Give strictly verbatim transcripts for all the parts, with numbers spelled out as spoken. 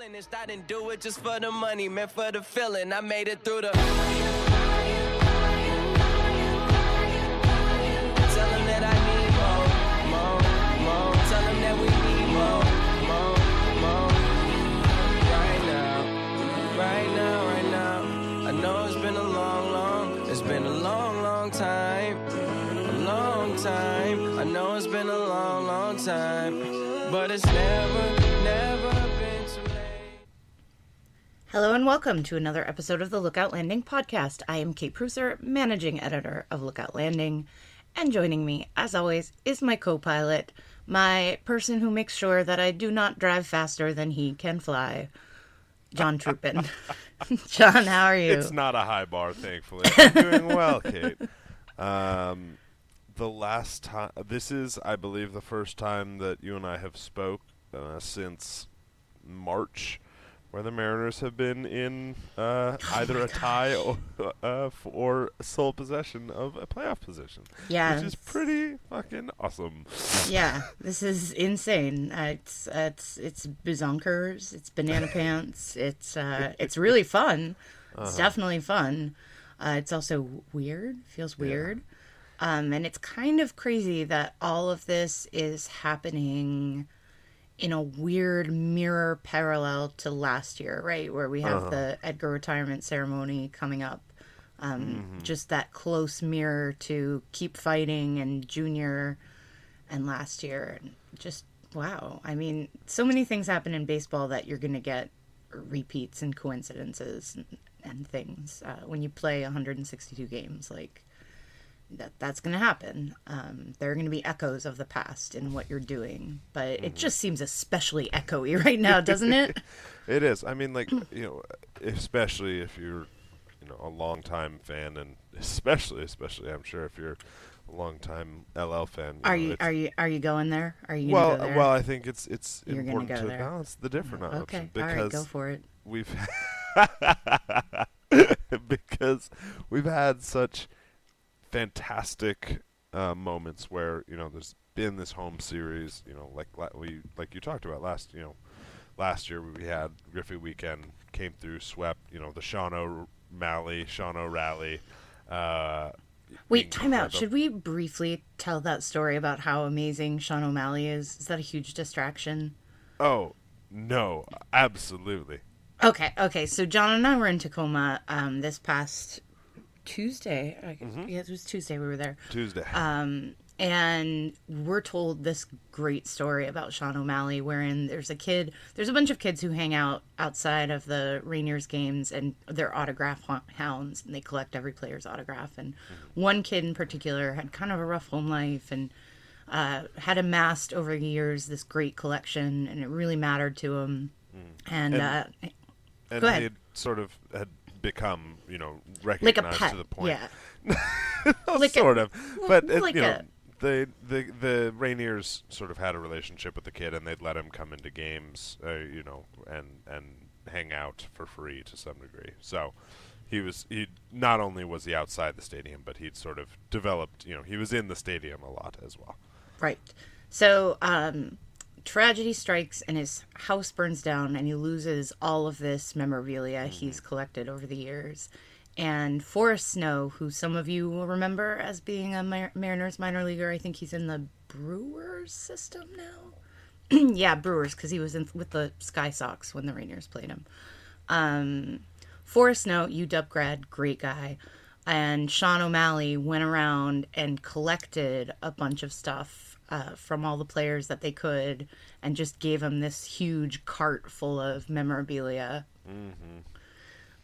unblemished. I didn't do it just for the money, man, for the feeling. I made it through the fire, fire, fire, fire, fire, fire. Tell them that I need more, more, more. Tell them that we need more, more, more. Right now, right now, right now. I know it's been a long, long, it's been a long, long time. A long time. I know it's been a long, long time. But it's never, never been too late. Hello and welcome to another episode of the Lookout Landing podcast. I am Kate Pruiser, managing editor of Lookout Landing. And joining me, as always, is my co-pilot, my person who makes sure that I do not drive faster than he can fly, John Troopin. John, how are you? It's not a high bar, thankfully. I'm doing well, Kate. Um... The last time, this is, I believe, the first time that you and I have spoke uh, since March, where the Mariners have been in uh, oh either a tie or, uh, or sole possession of a playoff position. Yeah, which is pretty fucking awesome. Yeah, this is insane. Uh, it's uh, it's it's bizonkers. It's banana pants. It's uh, it's really fun. Uh-huh. It's definitely fun. Uh, it's also weird. Feels weird. Yeah. Um, and it's kind of crazy that all of this is happening in a weird mirror parallel to last year, right? Where we have uh-huh. the Edgar retirement ceremony coming up. Um, mm-hmm. Just that close mirror to Keep Fighting and Junior and last year. And just, wow. I mean, so many things happen in baseball that you're going to get repeats and coincidences and, and things. Uh, when you play one hundred sixty-two games, like... that that's going to happen. Um, there are going to be echoes of the past in what you're doing, but mm-hmm. it just seems especially echoey right now, doesn't it? It is. I mean, like, you know, especially if you're, you know, a longtime fan, and especially, especially, I'm sure if you're a longtime L L fan. You are know, you are you are you going there? Are you? Well, go there? Well, I think it's it's you're important go to there. Balance the different options. Okay, because all right, go for it. We've because we've had such fantastic uh, moments where, you know, there's been this home series, you know, like la- we like you talked about last, you know, last year we had Griffey Weekend, came through, swept, you know, the Sean O'Malley, Sean O'Reilly. Uh, Wait, time out. Should we briefly tell that story about how amazing Sean O'Malley is? Is that a huge distraction? Oh, no, absolutely. Okay, okay. So John and I were in Tacoma um, this past Tuesday. Mm-hmm. Yeah, it was Tuesday we were there. Tuesday. Um, and we're told this great story about Sean O'Malley, wherein there's a kid, there's a bunch of kids who hang out outside of the Rainiers games, and they're autograph hounds, and they collect every player's autograph. And mm-hmm. one kid in particular had kind of a rough home life and uh, had amassed over the years this great collection, and it really mattered to him. Mm. And, and, uh, and go ahead. He sort of had become, you know, recognized like a pet, to the point. Yeah. like sort a, of. But, well, it, like you know, the, the, the Rainiers sort of had a relationship with the kid, and they'd let him come into games, uh, you know, and, and hang out for free to some degree. So he was, he not only was he outside the stadium, but he'd sort of developed, you know, he was in the stadium a lot as well. Right. So, um, tragedy strikes and his house burns down, and he loses all of this memorabilia he's collected over the years. And Forrest Snow, who some of you will remember as being a Mar- Mariners minor leaguer, I think he's in the Brewers system now. Yeah, Brewers, because he was in th- with the Sky Sox when the Rainiers played him. Um, Forrest Snow, U W grad, great guy. And Sean O'Malley went around and collected a bunch of stuff Uh, from all the players that they could, and just gave him this huge cart full of memorabilia. Mm-hmm.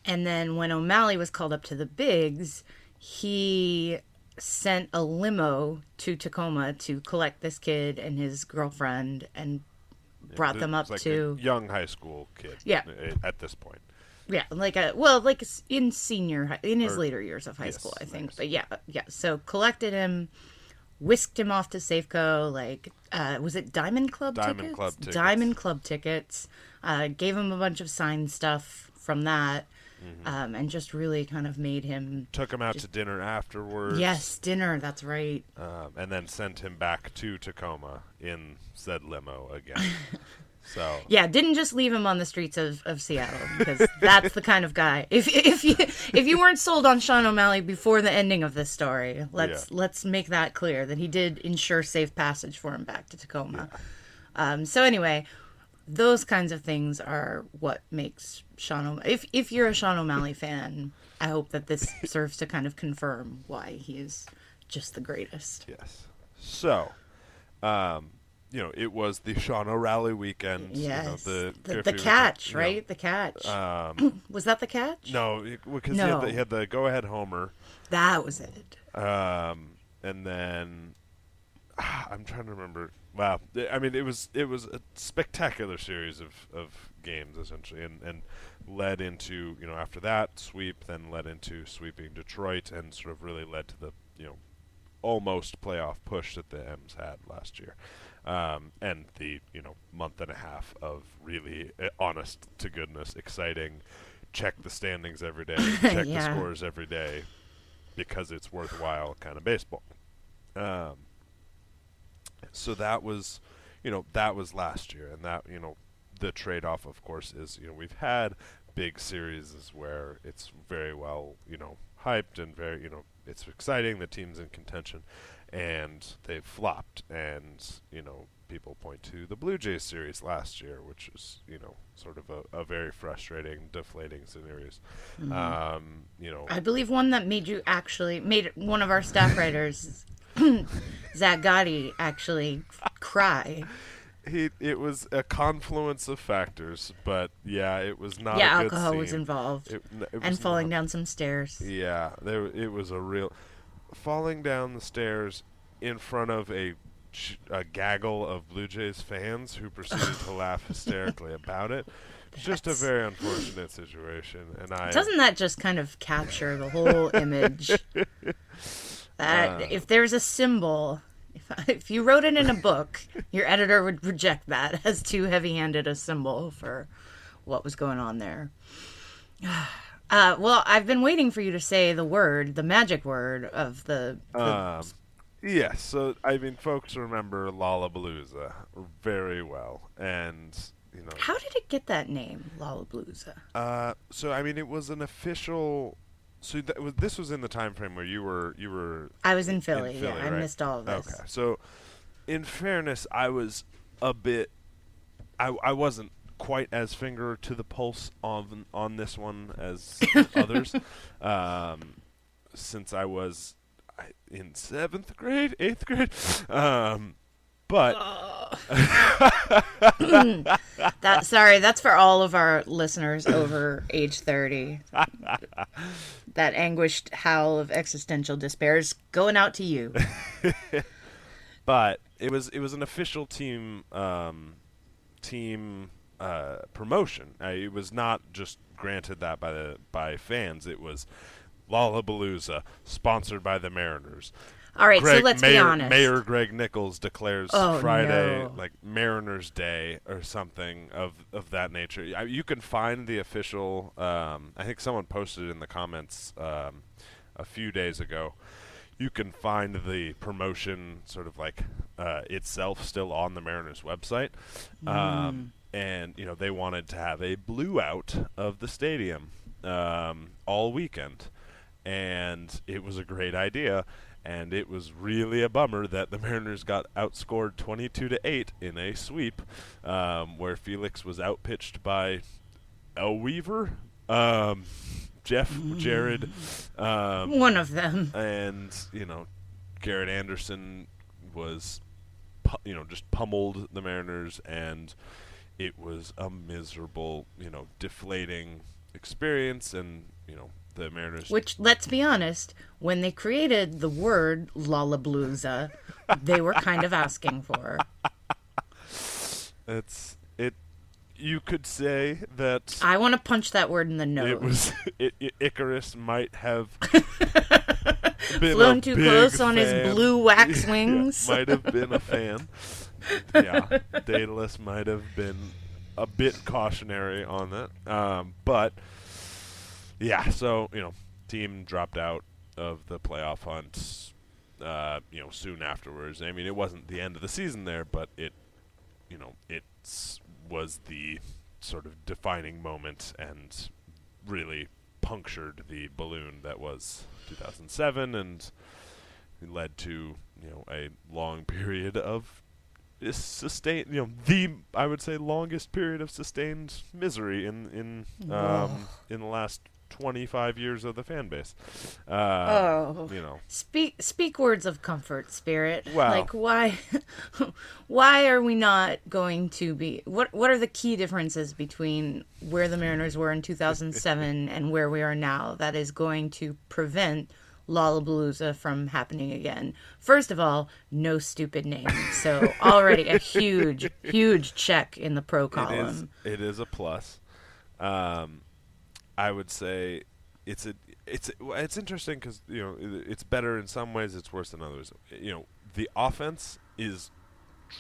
And then when O'Malley was called up to the bigs, he sent a limo to Tacoma to collect this kid and his girlfriend, and brought yeah, them up like to a young high school kid. Yeah, at this point. Yeah, like a well, like in senior high, in his or, later years of high yes, school, I think. Nice. But yeah, yeah. So collected him. Whisked him off to Safeco, like, uh, was it Diamond Club Diamond tickets? Club tickets? Diamond Club tickets. Uh, gave him a bunch of signed stuff from that, mm-hmm. um, and just really kind of made him... Took him out just, to dinner afterwards. Yes, dinner, that's right. Um, and then sent him back to Tacoma in said limo again. So yeah, didn't just leave him on the streets of, of Seattle, because that's the kind of guy. If if you if you weren't sold on Sean O'Malley before the ending of this story, let's yeah. let's make that clear, that he did ensure safe passage for him back to Tacoma. Yeah. Um, so anyway, those kinds of things are what makes Sean O'Malley. If if you're a Sean O'Malley fan, I hope that this serves to kind of confirm why he is just the greatest. Yes. So, um, you know, it was the Sean O'Reilly weekend. Yes. You know, the the, the catch, the, right? You know, the catch. Um, was that the catch? No, because no. he, he had the go-ahead homer. That was it. Um, and then ah, I'm trying to remember. Wow. I mean, it was it was a spectacular series of, of games, essentially, and, and led into, you know, after that sweep, then led into sweeping Detroit, and sort of really led to the, you know, almost playoff push that the M's had last year. Um, and the, you know, month and a half of really uh, honest to goodness, exciting, check the standings every day, check yeah. the scores every day, because it's worthwhile kind of baseball. Um, so that was, you know, that was last year. And that, you know, the trade-off, of course, is, you know, we've had big series where it's very well, you know, hyped and very, you know, it's exciting, the team's in contention, and they've flopped. And, you know, people point to the Blue Jays series last year, which is, you know, sort of a, a very frustrating, deflating series. Mm-hmm. Um, you know, I believe one that made you actually, made one of our staff writers, Zach Gotti, actually cry. He, it was a confluence of factors, but yeah, it was not. Yeah, a good alcohol scene. was involved, it, it was and falling not, down some stairs. Yeah, there it was a real falling down the stairs in front of a a gaggle of Blue Jays fans who proceeded to laugh hysterically about it. Just a very unfortunate situation, and I doesn't that just kind of capture the whole image? That uh, if there's a symbol. If you wrote it in a book, your editor would reject that as too heavy-handed a symbol for what was going on there. Uh, well, I've been waiting for you to say the word, the magic word of the... the... Um, yes, yeah, so, I mean, folks remember Lollapalooza very well, and... You know, how did it get that name, Lollapalooza? Uh, so, I mean, it was an official... So that was, this was in the time frame where you were you were. I was in Philly. In Philly yeah, right? I missed all of this. Okay, so in fairness, I was a bit. I I wasn't quite as finger to the pulse on on this one as others, um, since I was in seventh grade, eighth grade, um, but. that sorry, that's for all of our listeners over age thirty. That anguished howl of existential despair is going out to you. But it was it was an official team um, team uh, promotion. Uh, it was not just granted that by the by fans. It was Lollapalooza, sponsored by the Mariners. All right, Greg, so let's Mayor, be honest. Mayor Greg Nichols declares oh, Friday, no. like Mariners Day or something of, of that nature. I, you can find the official. Um, I think someone posted in the comments um, a few days ago. You can find the promotion sort of like uh, itself still on the Mariners website, mm. um, and you know they wanted to have a blue out of the stadium um, all weekend, and it was a great idea. And it was really a bummer that the Mariners got outscored twenty-two to eight in a sweep, um, where Felix was outpitched by El Weaver, um, Jeff, mm. Jared, um, one of them, and you know, Garrett Anderson was, pu- you know, just pummeled the Mariners, and it was a miserable, you know, deflating experience, and you know. The Mariners. Which, let's be honest, when they created the word Lollapalooza, they were kind of asking for. It's it. You could say that. I want to punch that word in the nose. It was it, it, Icarus might have flown too close fan. on his blue wax wings. Yeah, might have been a fan. Yeah, Daedalus might have been a bit cautionary on that, um, but. Yeah, so, you know, team dropped out of the playoff hunt, uh, you know, soon afterwards. I mean, it wasn't the end of the season there, but it, you know, it's was the sort of defining moment and really punctured the balloon that was two thousand seven and led to, you know, a long period of sustained, you know, the, I would say, longest period of sustained misery in, in, yeah. um, in the last twenty-five years of the fan base. Uh, oh, you know, speak, speak words of comfort, Spirit. Wow. Like, why, why are we not going to be, what, what are the key differences between where the Mariners were in two thousand seven and where we are now that is going to prevent Lollapalooza from happening again? First of all, no stupid name. So already a huge, huge check in the pro column. It is, it is a plus. Um, I would say it's a, it's a, it's interesting because, you know, it's better in some ways, it's worse than others. You know, the offense is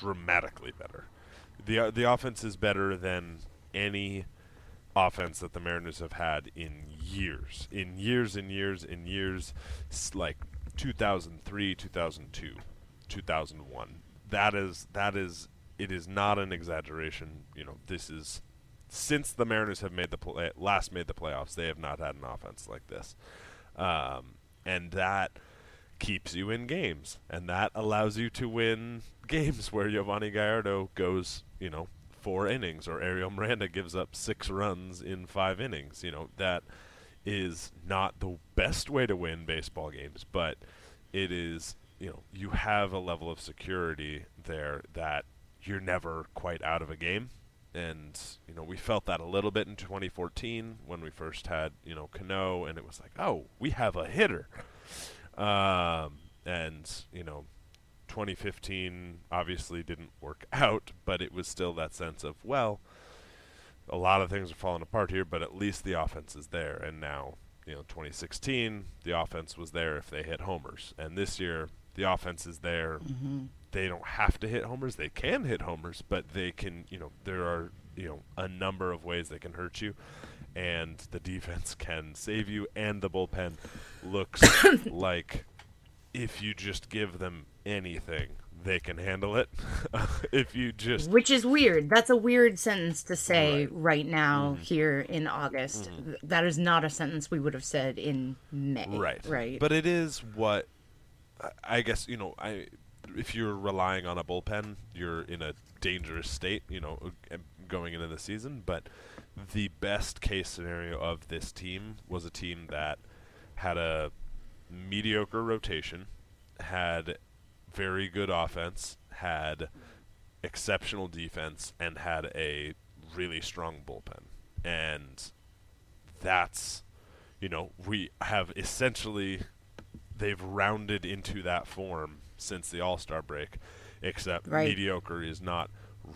dramatically better. The the offense is better than any offense that the Mariners have had in years, in years and years and years, like two thousand three, two thousand two, two thousand one. That is that is it is not an exaggeration. You know, this is. Since the Mariners have made the play, last made the playoffs, they have not had an offense like this. Um, and that keeps you in games. And that allows you to win games where Giovanni Gallardo goes, you know, four innings or Ariel Miranda gives up six runs in five innings. You know, that is not the best way to win baseball games, but it is, you know, you have a level of security there that you're never quite out of a game. And, you know, we felt that a little bit in twenty fourteen when we first had, you know, Cano, and it was like, oh, we have a hitter. Um, and, you know, twenty fifteen obviously didn't work out, but it was still that sense of, well, a lot of things are falling apart here, but at least the offense is there. And now, you know, twenty sixteen, the offense was there if they hit homers. And this year, the offense is there. Mm-hmm. They don't have to hit homers. They can hit homers, but they can, you know, there are, you know, a number of ways they can hurt you, and the defense can save you, and the bullpen looks like if you just give them anything, they can handle it. If you just... Which is weird. That's a weird sentence to say right, right now mm-hmm. here in August. Mm-hmm. That is not a sentence we would have said in May. Right. Right. But it is what, I guess, you know, I... if you're relying on a bullpen, you're in a dangerous state, you know, going into the season. But the best case scenario of this team was a team that had a mediocre rotation, had very good offense, had exceptional defense, and had a really strong bullpen. And that's, you know, we have essentially, they've rounded into that form since the All-Star break, except right. mediocre is not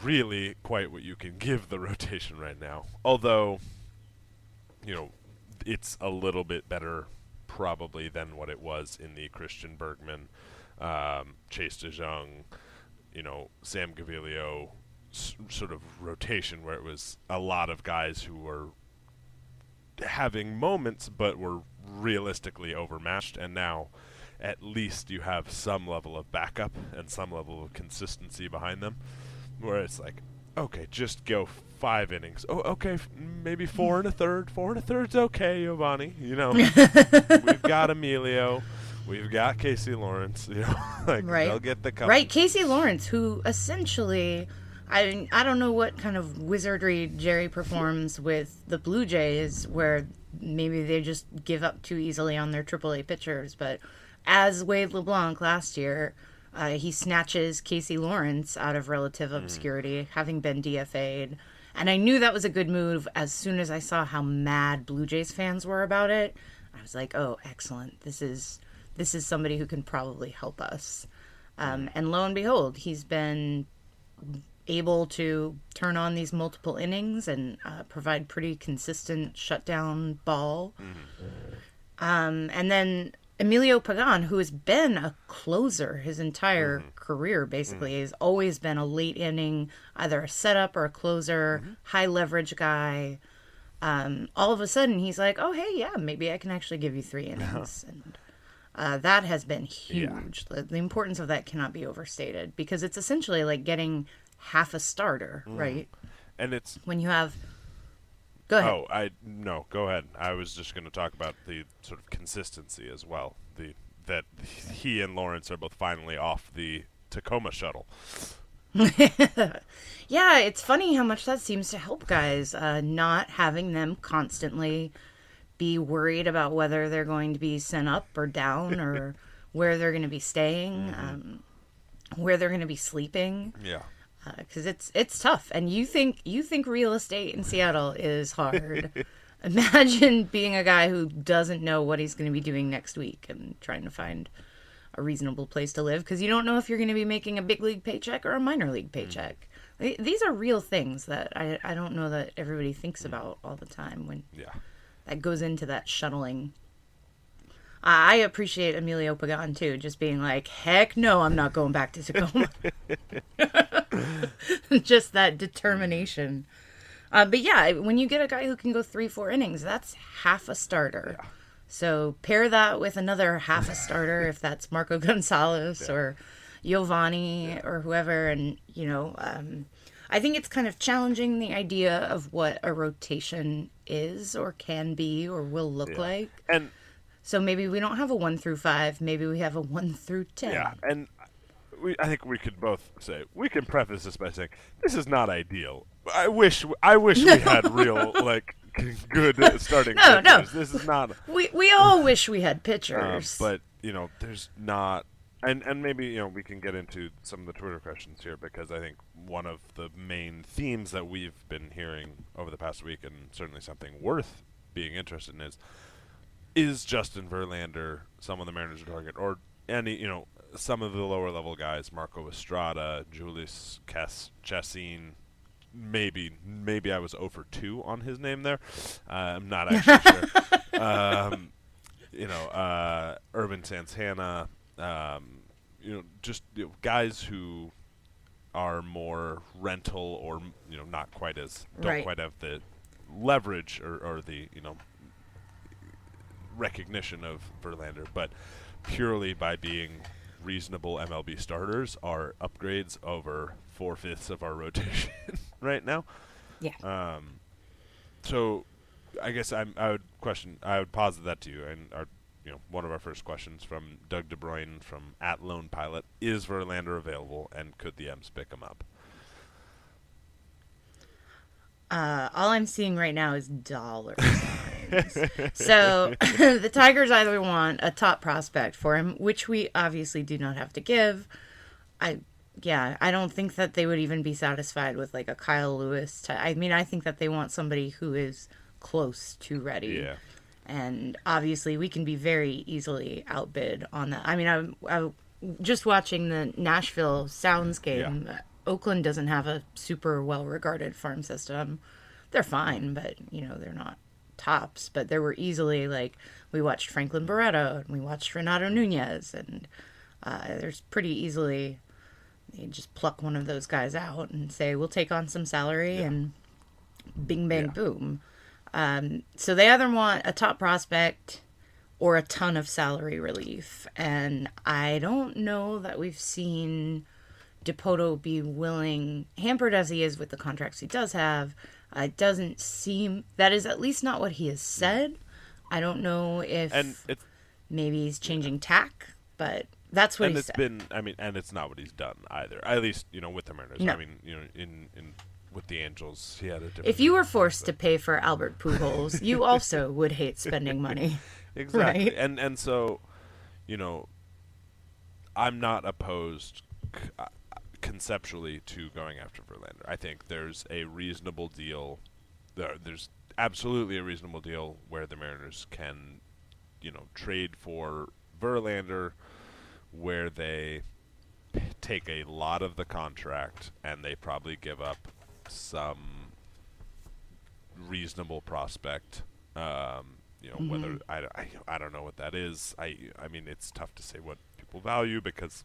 really quite what you can give the rotation right now. Although, you know, it's a little bit better probably than what it was in the Christian Bergman, um, Chase DeJong, you know, Sam Gaviglio s- sort of rotation where it was a lot of guys who were having moments but were realistically overmatched, and now at least you have some level of backup and some level of consistency behind them, where it's like, okay, just go five innings. Oh, okay, f- maybe four and a third. Four and a third's okay, Giovanni. You know, we've got Emilio, we've got Casey Lawrence. You know, like right. they'll get the couple. Right, Casey Lawrence, who essentially, I mean, I don't know what kind of wizardry Jerry performs with the Blue Jays, where maybe they just give up too easily on their triple A pitchers, but as Wade LeBlanc last year, uh, he snatches Casey Lawrence out of relative obscurity, mm. having been D F A'd. And I knew that was a good move as soon as I saw how mad Blue Jays fans were about it. I was like, oh, excellent. This is this is somebody who can probably help us. Um, mm. And lo and behold, he's been able to turn on these multiple innings and uh, provide pretty consistent shutdown ball. Mm. Um, and then Emilio Pagan, who has been a closer his entire mm-hmm. career, basically, mm-hmm. has always been a late inning, either a setup or a closer, mm-hmm. high leverage guy. Um, all of a sudden, he's like, oh, hey, yeah, maybe I can actually give you three innings. Yeah. And uh, that has been huge. Yeah. The, the importance of that cannot be overstated because it's essentially like getting half a starter, mm-hmm. right? And it's when you have. Go ahead. Oh, I no. Go ahead. I was just going to talk about the sort of consistency as well. The that he and Lawrence are both finally off the Tacoma shuttle. Yeah, it's funny how much that seems to help guys. Uh, not having them constantly be worried about whether they're going to be sent up or down or where they're going to be staying, mm-hmm. um, where they're going to be sleeping. Yeah. Because uh, it's it's tough. And you think you think real estate in Seattle is hard. Imagine being a guy who doesn't know what he's going to be doing next week and trying to find a reasonable place to live because you don't know if you're going to be making a big league paycheck or a minor league paycheck. Mm-hmm. These are real things that I, I don't know that everybody thinks about all the time when yeah. that goes into that shuttling. I appreciate Emilio Pagan, too, just being like, heck no, I'm not going back to Tacoma. Just that determination. Uh, but yeah, when you get a guy who can go three, four innings, that's half a starter. Yeah. So pair that with another half a starter, if that's Marco Gonzalez yeah. or Giovanni yeah. or whoever. And, you know, um, I think it's kind of challenging the idea of what a rotation is or can be or will look yeah. like. And so maybe we don't have a one through five. Maybe we have a one through ten. Yeah, and we, I think we could both say, we can preface this by saying, this is not ideal. I wish I wish no. we had real, like, good starting no, pitchers. No. This is not. We we all wish we had pitchers. Uh, but, you know, there's not. And, and maybe, you know, we can get into some of the Twitter questions here because I think one of the main themes that we've been hearing over the past week, and certainly something worth being interested in, is is Justin Verlander someone the Mariners are targeting? Or any, you know, some of the lower level guys, Marco Estrada, Julius Cass Chessine. Maybe, maybe I was oh for two on his name there. Uh, I'm not actually sure. Um, you know, uh, Ervin Santana, um, you know, just you know, guys who are more rental or you know not quite as don't right. quite have the leverage or, or the you know recognition of Verlander, but purely by being reasonable M L B starters are upgrades over four fifths of our rotation right now. Yeah. Um. So, I guess I'm. I would question. I would posit that to you. And our, you know, one of our first questions from Doug DeBruin from at Lone Pilot is Verlander available, and could the M's pick him up? Uh, all I'm seeing right now is dollars. So the Tigers either want a top prospect for him, which we obviously do not have to give. I, yeah, I don't think that they would even be satisfied with like a Kyle Lewis. T- I mean, I think that they want somebody who is close to ready. Yeah. And obviously we can be very easily outbid on that. I mean, I, I just watching the Nashville Sounds game. Yeah. Oakland doesn't have a super well-regarded farm system. They're fine, but you know, they're not tops, but there were easily, like, we watched Franklin Barreto, and we watched Renato Nunez, and uh, there's pretty easily, you just pluck one of those guys out and say, we'll take on some salary, yeah. and bing, bang, yeah. boom. Um, so they either want a top prospect or a ton of salary relief, and I don't know that we've seen DePoto be willing, hampered as he is with the contracts he does have. Uh, it doesn't seem, that is at least not what he has said. I don't know if and it's, maybe he's changing tack, but that's what he said. And it's been, I mean, and it's not what he's done either. At least, you know, with the Mariners. No. I mean, you know, in, in with the Angels, he had a different. If you were forced to pay for Albert Pujols, you also would hate spending money. Exactly. Right? And, and so, you know, I'm not opposed I, conceptually to going after Verlander. I think there's a reasonable deal. There, there's absolutely a reasonable deal where the Mariners can, you know, trade for Verlander, where they p- take a lot of the contract and they probably give up some reasonable prospect. Um, you know, mm-hmm. whether I, I, I don't know what that is. I I mean, it's tough to say what people value because,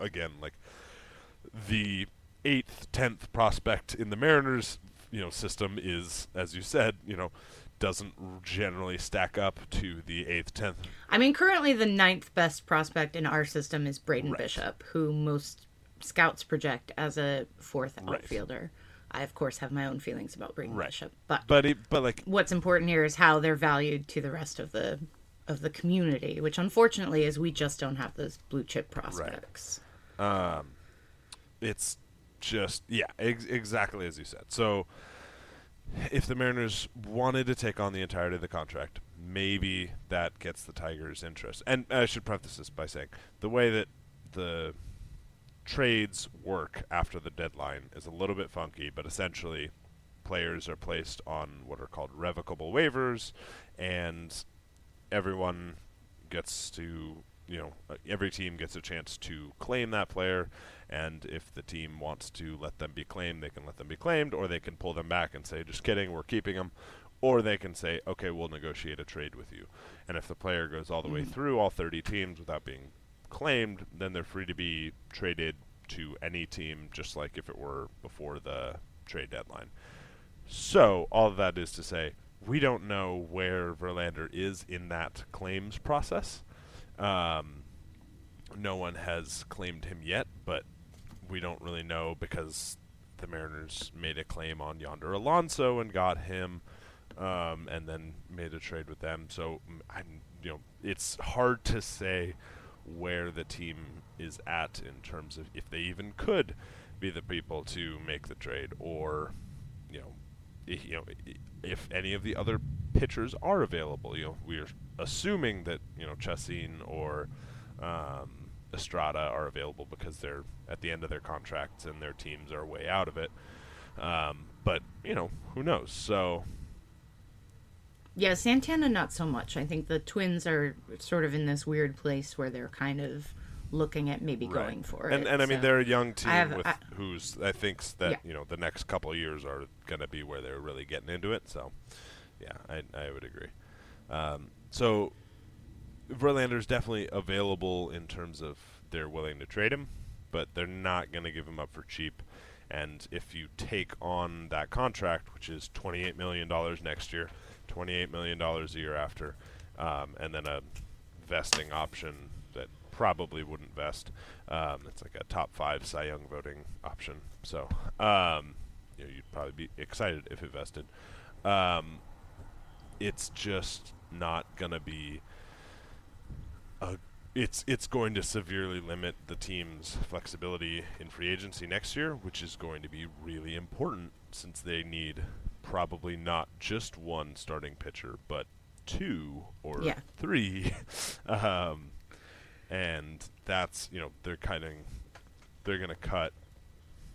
again, like, the eighth, tenth prospect in the Mariners, you know, system is, as you said, you know, doesn't generally stack up to the eighth, tenth. I mean, currently the ninth best prospect in our system is Braden right. Bishop, who most scouts project as a fourth outfielder. I, of course, have my own feelings about Brady right. Bishop, but but, it, but like what's important here is how they're valued to the rest of the of the community, which unfortunately is we just don't have those blue chip prospects. Right. Um, it's just yeah, ex- exactly as you said. So if the Mariners wanted to take on the entirety of the contract, maybe that gets the Tigers' interest. And I should preface this by saying the way that the trades work after the deadline is a little bit funky, but essentially players are placed on what are called revocable waivers, and everyone gets to, you know, uh, every team gets a chance to claim that player, and if the team wants to let them be claimed, they can let them be claimed, or they can pull them back and say, just kidding, we're keeping them, or they can say, okay, we'll negotiate a trade with you. And if the player goes all the mm-hmm. way through all thirty teams without being claimed, then they're free to be traded to any team, just like if it were before the trade deadline. So all of that is to say, we don't know where Verlander is in that claims process. Um, no one has claimed him yet, but we don't really know because the Mariners made a claim on Yonder Alonso and got him, um, and then made a trade with them. So I'm, you know, it's hard to say where the team is at in terms of if they even could be the people to make the trade, or you know, I- you know, I- if any of the other pitchers are available. You know, we're assuming that you know Chessine or um, Estrada are available because they're at the end of their contracts and their teams are way out of it. Um, but you know, who knows? So. Yeah, Santana not so much. I think the Twins are sort of in this weird place where they're kind of looking at maybe right. going for and, it. And, and so I mean, they're a young team have, with I, who's I think that yeah. you know the next couple of years are going to be where they're really getting into it. So, yeah, I, I would agree. Um, so, Verlander's definitely available in terms of they're willing to trade him, but they're not going to give him up for cheap. And if you take on that contract, which is twenty-eight million dollars next year, twenty-eight million dollars a year after, um, and then a vesting option that probably wouldn't vest. Um, it's like a top five Cy Young voting option. So um, you know, you'd probably be excited if it vested. Um, it's just not going to be a It's it's going to severely limit the team's flexibility in free agency next year, which is going to be really important since they need probably not just one starting pitcher, but two or yeah. three. um, and that's, you know, they're cutting, they're going to cut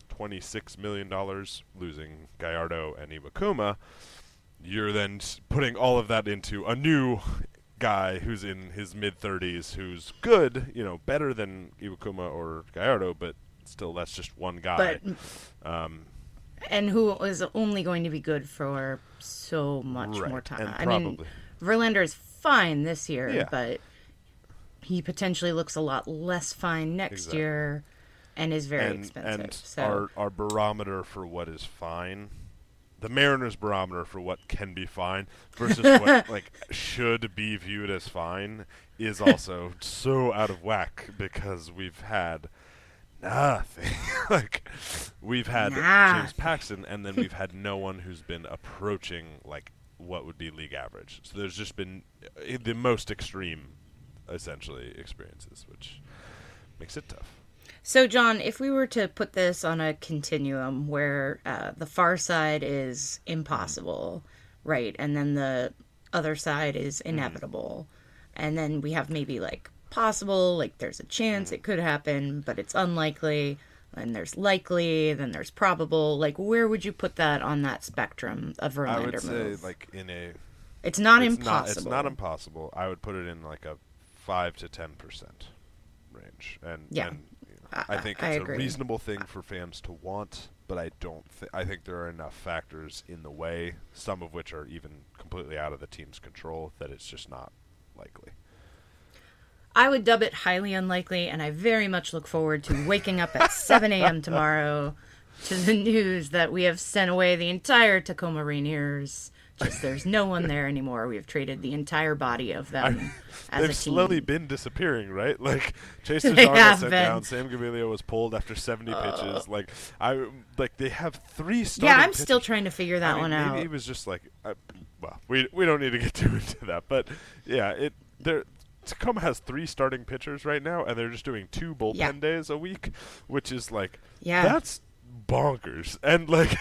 twenty-six million dollars, losing Gallardo and Iwakuma. You're then putting all of that into a new guy who's in his mid-thirties who's good, you know, better than Iwakuma or Gallardo, but still that's just one guy. But, um, and who is only going to be good for so much right. more time. I mean, Verlander is fine this year, yeah. but he potentially looks a lot less fine next exactly. year and is very and, expensive. And so. our, our barometer for what is fine... The Mariners' barometer for what can be fine versus what like should be viewed as fine is also so out of whack because we've had nothing. like we've had nah. James Paxton, and then we've had no one who's been approaching like what would be league average. So there's just been uh, the most extreme, essentially, experiences, which makes it tough. So, John, if we were to put this on a continuum where uh, the far side is impossible, right, and then the other side is inevitable, mm-hmm. and then we have maybe, like, possible, like, there's a chance mm-hmm. it could happen, but it's unlikely, and there's likely, then there's probable, like, where would you put that on that spectrum of Verlander I would move? Say, like, in a... It's not it's impossible. Not, it's not impossible. I would put it in, like, a five to ten percent range. And, yeah. And I think I it's agree. a reasonable thing for fans to want, but I don't. Th- I think there are enough factors in the way, some of which are even completely out of the team's control, that it's just not likely. I would dub it highly unlikely, and I very much look forward to waking up at seven a.m. tomorrow to the news that we have sent away the entire Tacoma Rainiers. Just there's no one there anymore. We have traded the entire body of them I, as They've a team. Slowly been disappearing, right? Like, Chase DeJarno sent down. Sam Gaviglio was pulled after seventy uh, pitches. Like, I like they have three starting Yeah, I'm pitches. still trying to figure that I mean, one out. He was just like, I, well, we we don't need to get too into that. But, yeah, it there. Tacoma has three starting pitchers right now, and they're just doing two bullpen yeah. days a week, which is like, yeah. that's bonkers. And, like...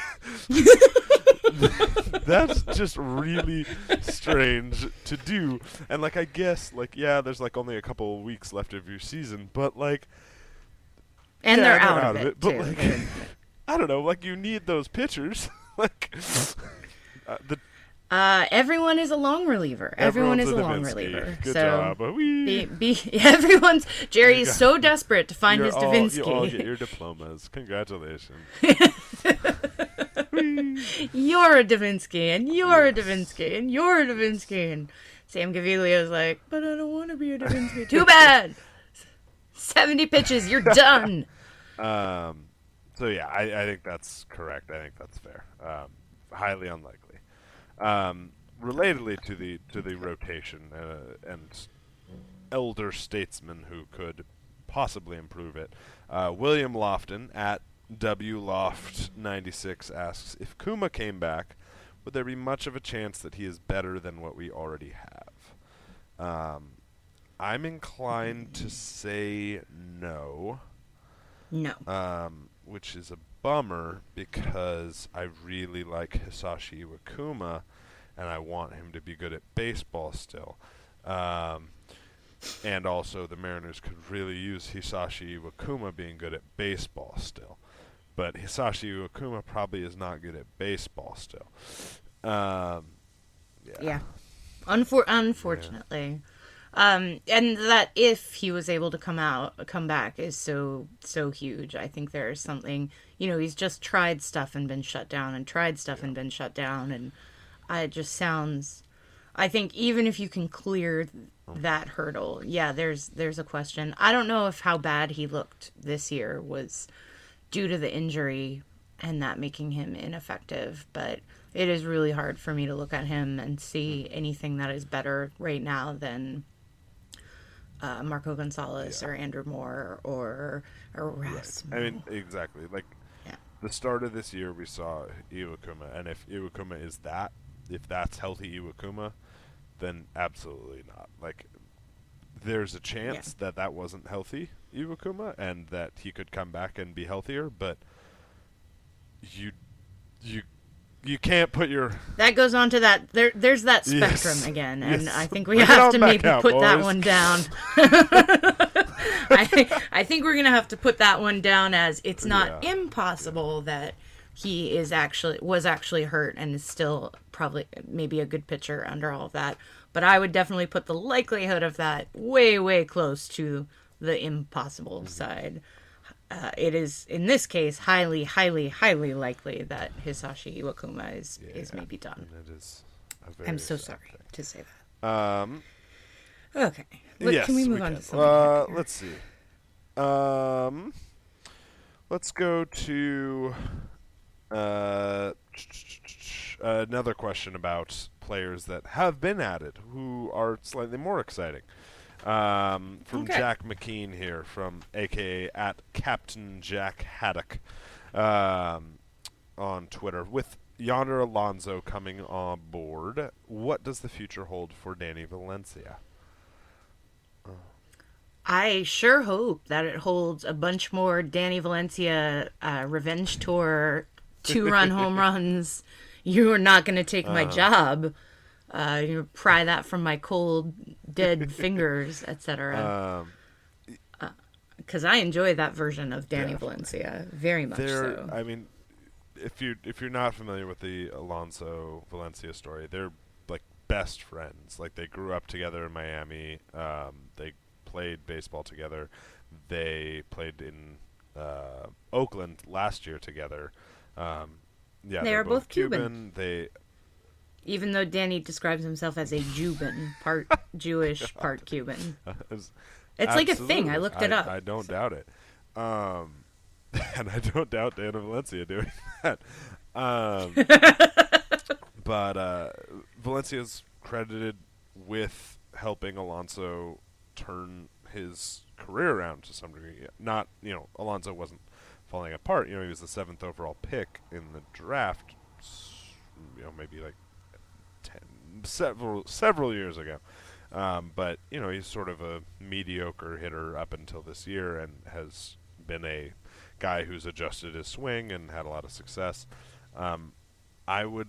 that's just really strange to do. And, like, I guess, like, yeah, there's, like, only a couple weeks left of your season, but, like... And yeah, they're, they're out, out of it, it but, too. like, I don't know. Like, you need those pitchers. like, uh, the... Uh, everyone is a long reliever. Everyone is a long reliever. Good so job. Be, be, everyone's Jerry is so desperate to find his all, Davinsky. You all get your diplomas. Congratulations. You're a Davinsky, and you're yes. a Davinsky, and you're a Davinsky. And Sam Gaviglio's like, but I don't want to be a Davinsky. Too bad. seventy pitches, you're done. um. So, yeah, I, I think that's correct. I think that's fair. Um, highly unlikely. Um, relatedly to the to the rotation uh, and elder statesman who could possibly improve it, uh, William Lofton at W Loft ninety-six asks, if Kuma came back, would there be much of a chance that he is better than what we already have? Um, I'm inclined to say no. No. Um, which is a bummer because I really like Hisashi Iwakuma and I want him to be good at baseball still. Um, and also the Mariners could really use Hisashi Iwakuma being good at baseball still. But Hisashi Iwakuma probably is not good at baseball still. Um, yeah. yeah. Unfor- unfortunately. Yeah. Um, and that if he was able to come out, come back is so, so huge. I think there is something... You know, he's just tried stuff and been shut down and tried stuff yeah. and been shut down. And I, it just sounds, I think even if you can clear th- that hurdle, yeah, there's there's a question. I don't know if how bad he looked this year was due to the injury and that making him ineffective. But it is really hard for me to look at him and see anything that is better right now than uh, Marco Gonzalez yeah. or Andrew Moore or, or Rass. Right. I mean, exactly. Like, the start of this year, we saw Iwakuma, and if Iwakuma is that, if that's healthy Iwakuma, then absolutely not. Like, there's a chance yeah. that that wasn't healthy Iwakuma, and that he could come back and be healthier, but you, you, you can't put your... That goes on to that, there, there's that spectrum yes. again, and yes. I think we Bring have to maybe out, put boys. that one down. I, th- I think we're going to have to put that one down as it's not yeah. impossible yeah. that he is actually was actually hurt and is still probably maybe a good pitcher under all of that. But I would definitely put the likelihood of that way, way close to the impossible mm-hmm. side. Uh, it is, in this case, highly, highly, highly likely that Hisashi Iwakuma is, yeah. is maybe done. It is a very I'm so sorry thing. to say that. Um, okay. Let, yes, can we move we can. on to something? Uh, let's see. Um, let's go to uh, another question about players that have been added who are slightly more exciting. Um, from okay. Jack McKean here, from A K A at Captain Jack Haddock um, on Twitter. With Yonder Alonso coming on board, what does the future hold for Danny Valencia? I sure hope that it holds a bunch more Danny Valencia uh, revenge tour, two-run home runs. You are not going to take uh, my job. Uh, you know, pry that from my cold, dead fingers, et cetera. Because um, uh, I enjoy that version of Danny yeah, Valencia very much. There, so. I mean, if you if you're not familiar with the Alonso Valencia story, they're like best friends. Like they grew up together in Miami. Um, they played baseball together. They played in uh, Oakland last year together. Um, yeah, they are both, both Cuban. Cuban. They, even though Danny describes himself as a Juban, part Jewish, part Cuban. It's absolutely. like a thing. I looked it I, up. I don't so. doubt it. Um, and I don't doubt Danny Valencia doing that. Um, but uh, Valencia's credited with helping Alonso turn his career around to some degree. Not, you know, Alonso wasn't falling apart. You know, he was the seventh overall pick in the draft, you know, maybe like ten, several several years ago. Um, but, you know, he's sort of a mediocre hitter up until this year and has been a guy who's adjusted his swing and had a lot of success. Um, I would,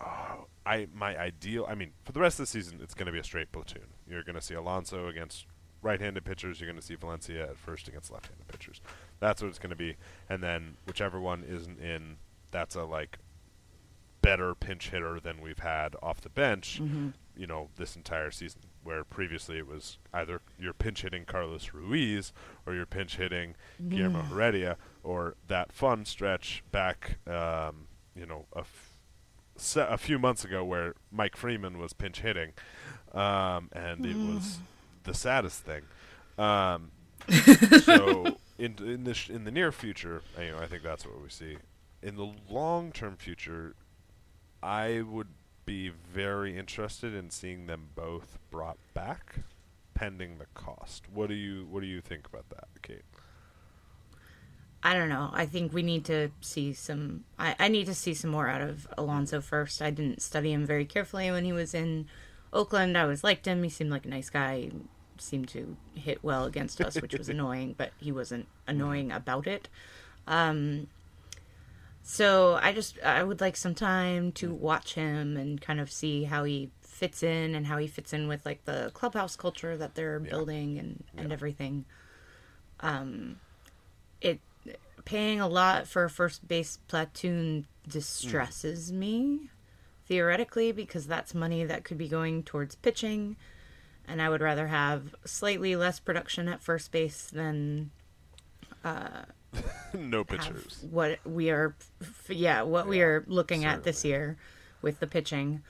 oh, I my ideal, I mean, for the rest of the season, it's going to be a straight platoon. You're going to see Alonso against right-handed pitchers. You're going to see Valencia at first against left-handed pitchers. That's what it's going to be. And then whichever one isn't in, that's a, like, better pinch hitter than we've had off the bench, mm-hmm. you know, this entire season, where previously it was either you're pinch hitting Carlos Ruiz or you're pinch hitting yeah. Guillermo Heredia, or that fun stretch back, um, you know, a, f- se- a few months ago where Mike Freeman was pinch hitting, um, and mm. it was the saddest thing. Um, so in in the sh- in the near future, you know, I think that's what we see. In the long term future, I would be very interested in seeing them both brought back, pending the cost. What do you What do you think about that, Kate? I don't know. I think we need to see some. I, I need to see some more out of Alonso first. I didn't study him very carefully when he was in Oakland. I always liked him. He seemed like a nice guy. He seemed to hit well against us, which was annoying. But he wasn't annoying about it. Um. So I just, I would like some time to watch him and kind of see how he fits in and how he fits in with, like, the clubhouse culture that they're yeah. building and, yeah. and everything. Um, it paying a lot for a first base platoon distresses mm. me, theoretically, because that's money that could be going towards pitching. And I would rather have slightly less production at first base than... Uh, no pitchers. What we are, f- yeah, what yeah, we are looking certainly. at this year with the pitching.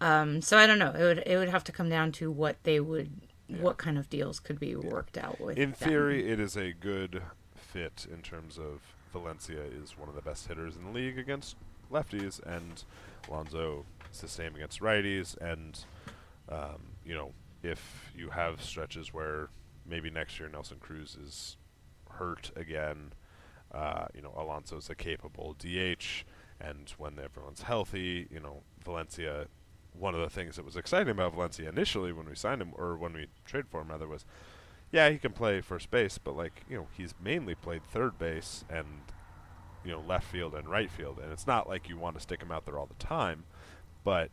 Um, so I don't know. It would it would have to come down to what they would, yeah. what kind of deals could be yeah. worked out with. In them. Theory, it is a good fit in terms of Valencia is one of the best hitters in the league against lefties, and Alonso is the same against righties. And um, you know, if you have stretches where maybe next year Nelson Cruz is hurt again, uh, you know, Alonso's a capable D H, and when everyone's healthy, you know, Valencia, one of the things that was exciting about Valencia initially when we signed him, or when we traded for him rather, was, yeah, he can play first base, but, like, you know, he's mainly played third base and, you know, left field and right field, and it's not like you want to stick him out there all the time, but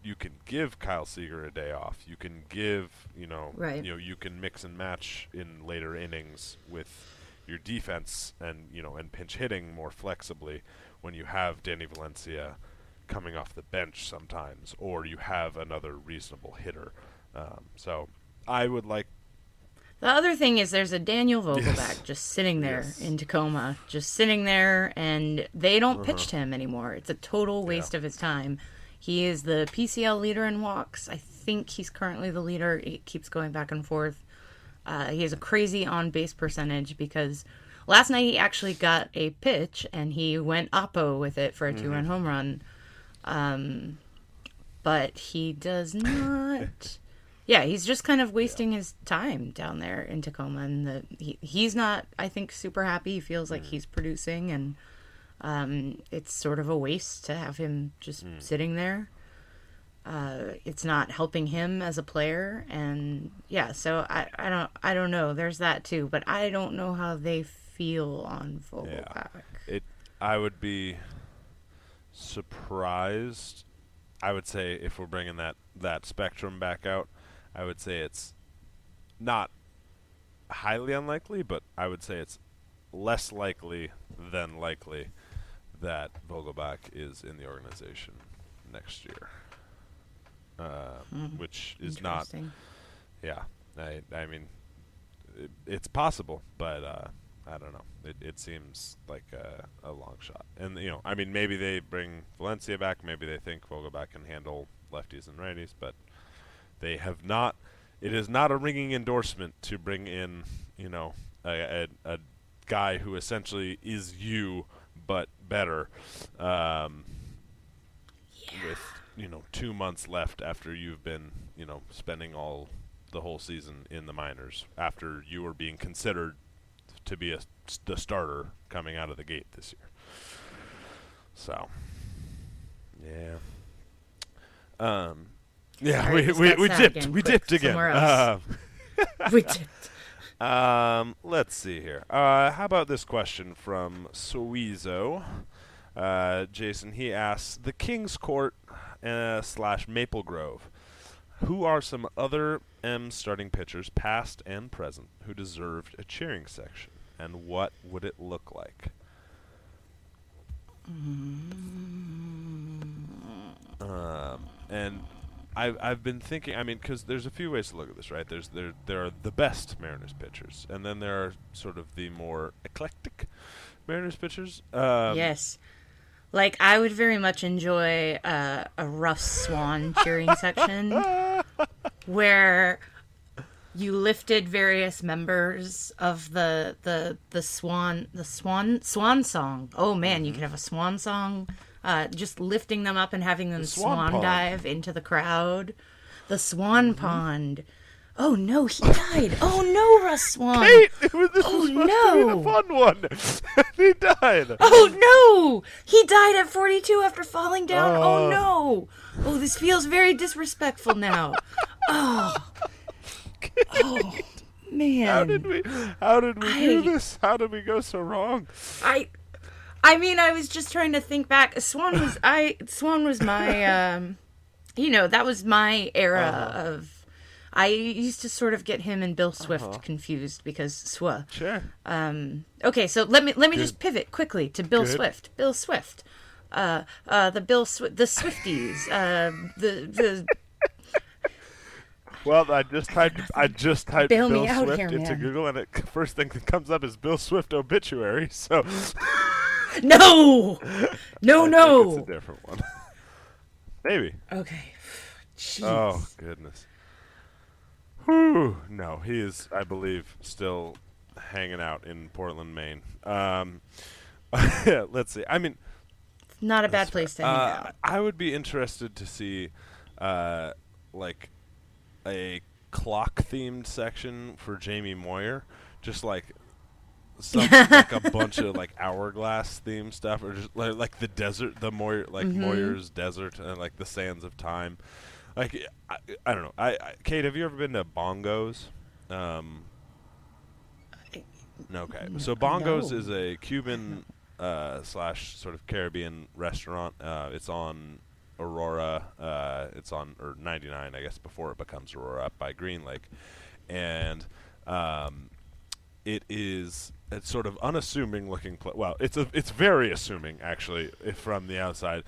you can give Kyle Seager a day off. You can give, you know, right. you know, you can mix and match in later innings with your defense and, you know, and pinch hitting more flexibly when you have Danny Valencia coming off the bench sometimes, or you have another reasonable hitter. Um, so I would like. The other thing is there's a Daniel Vogelbach yes. just sitting there yes. in Tacoma, just sitting there, and they don't uh-huh. pitch to him anymore. It's a total waste yeah. of his time. He is the P C L leader in walks. I think he's currently the leader. It keeps going back and forth. Uh, he has a crazy on-base percentage because last night he actually got a pitch and he went oppo with it for a two-run mm-hmm. home run. Um, but he does not... yeah, he's just kind of wasting yeah. his time down there in Tacoma. And the, he, he's not, I think, super happy. He feels mm-hmm. like he's producing and... Um, it's sort of a waste to have him just mm. sitting there. Uh, it's not helping him as a player, and yeah, so I, I don't I don't know. There's that too, but I don't know how they feel on Vogelbach. Yeah. It I would be surprised. I would say if we're bringing that, that spectrum back out, I would say it's not highly unlikely, but I would say it's less likely than likely that Vogelbach is in the organization next year, uh, mm. which is not. Yeah, I, I mean, it, it's possible, but uh, I don't know. It, it seems like a, a long shot. And you know, I mean, maybe they bring Valencia back. Maybe they think Vogelbach can handle lefties and righties, but they have not. It is not a ringing endorsement to bring in, you know, a, a, a guy who essentially is you but better. Um, yeah. With you know two months left after you've been you know spending all the whole season in the minors, after you were being considered to be a the starter coming out of the gate this year. So, yeah. Um, yeah, right, we, we, we dipped. Again. We Quick, dipped again. Uh, we dipped. Um, let's see here. Uh, how about this question from Suizo? Uh, Jason, he asks, the King's Court uh, slash Maple Grove, who are some other M starting pitchers, past and present, who deserved a cheering section? And what would it look like? Um, and I've, I've been thinking, I mean, because there's a few ways to look at this, right? There's there there are the best Mariners pitchers, and then there are sort of the more eclectic Mariners pitchers. Um, yes. Like, I would very much enjoy uh, a Rough Swan cheering section where you lifted various members of the the the swan the swan swan song. Oh man, mm-hmm. You could have a swan song. Uh, just lifting them up and having them the swan, swan dive into the crowd. The swan mm-hmm. pond. Oh no, he died. Oh no, Russ Swan. Kate, it was, this oh, was supposed no. to be the fun one. He died. Oh no, he died at forty-two after falling down. Uh. Oh no. Oh, this feels very disrespectful now. oh. Oh man! How did we? How did we I, do this? How did we go so wrong? I, I mean, I was just trying to think back. Swan was I. Swan was my. Um, you know, that was my era uh-huh. of. I used to sort of get him and Bill Swift uh-huh. confused because Swa. Sure. Um. Okay, so let me let me Good. just pivot quickly to Bill Good. Swift. Bill Swift. Uh. Uh. The Bill Sw- the Swifties. uh. The the. Well, I just typed I just typed Bail Bill Swift here, into man. Google, and the first thing that comes up is Bill Swift obituary. So no, no, I no, it's a different one. Maybe. Okay. Jeez. Oh goodness. Whew. No, he is, I believe, still hanging out in Portland, Maine. Um, let's see. I mean, it's not a bad place to hang uh, out. I would be interested to see, uh, like. a clock-themed section for Jamie Moyer, just like some like a bunch of like hourglass-themed stuff, or just like, like the desert, the Moyer, like mm-hmm. Moyer's desert, and like the sands of time. Like I, I don't know. I, I Kate, have you ever been to Bongos? Um, okay, no, so Bongos no. is a Cuban uh, slash sort of Caribbean restaurant. Uh, it's on Aurora, uh, it's on or ninety-nine, I guess, before it becomes Aurora, up by Green Lake, and um, it is it's sort of unassuming looking. Pl- well, it's a it's very assuming actually if from the outside,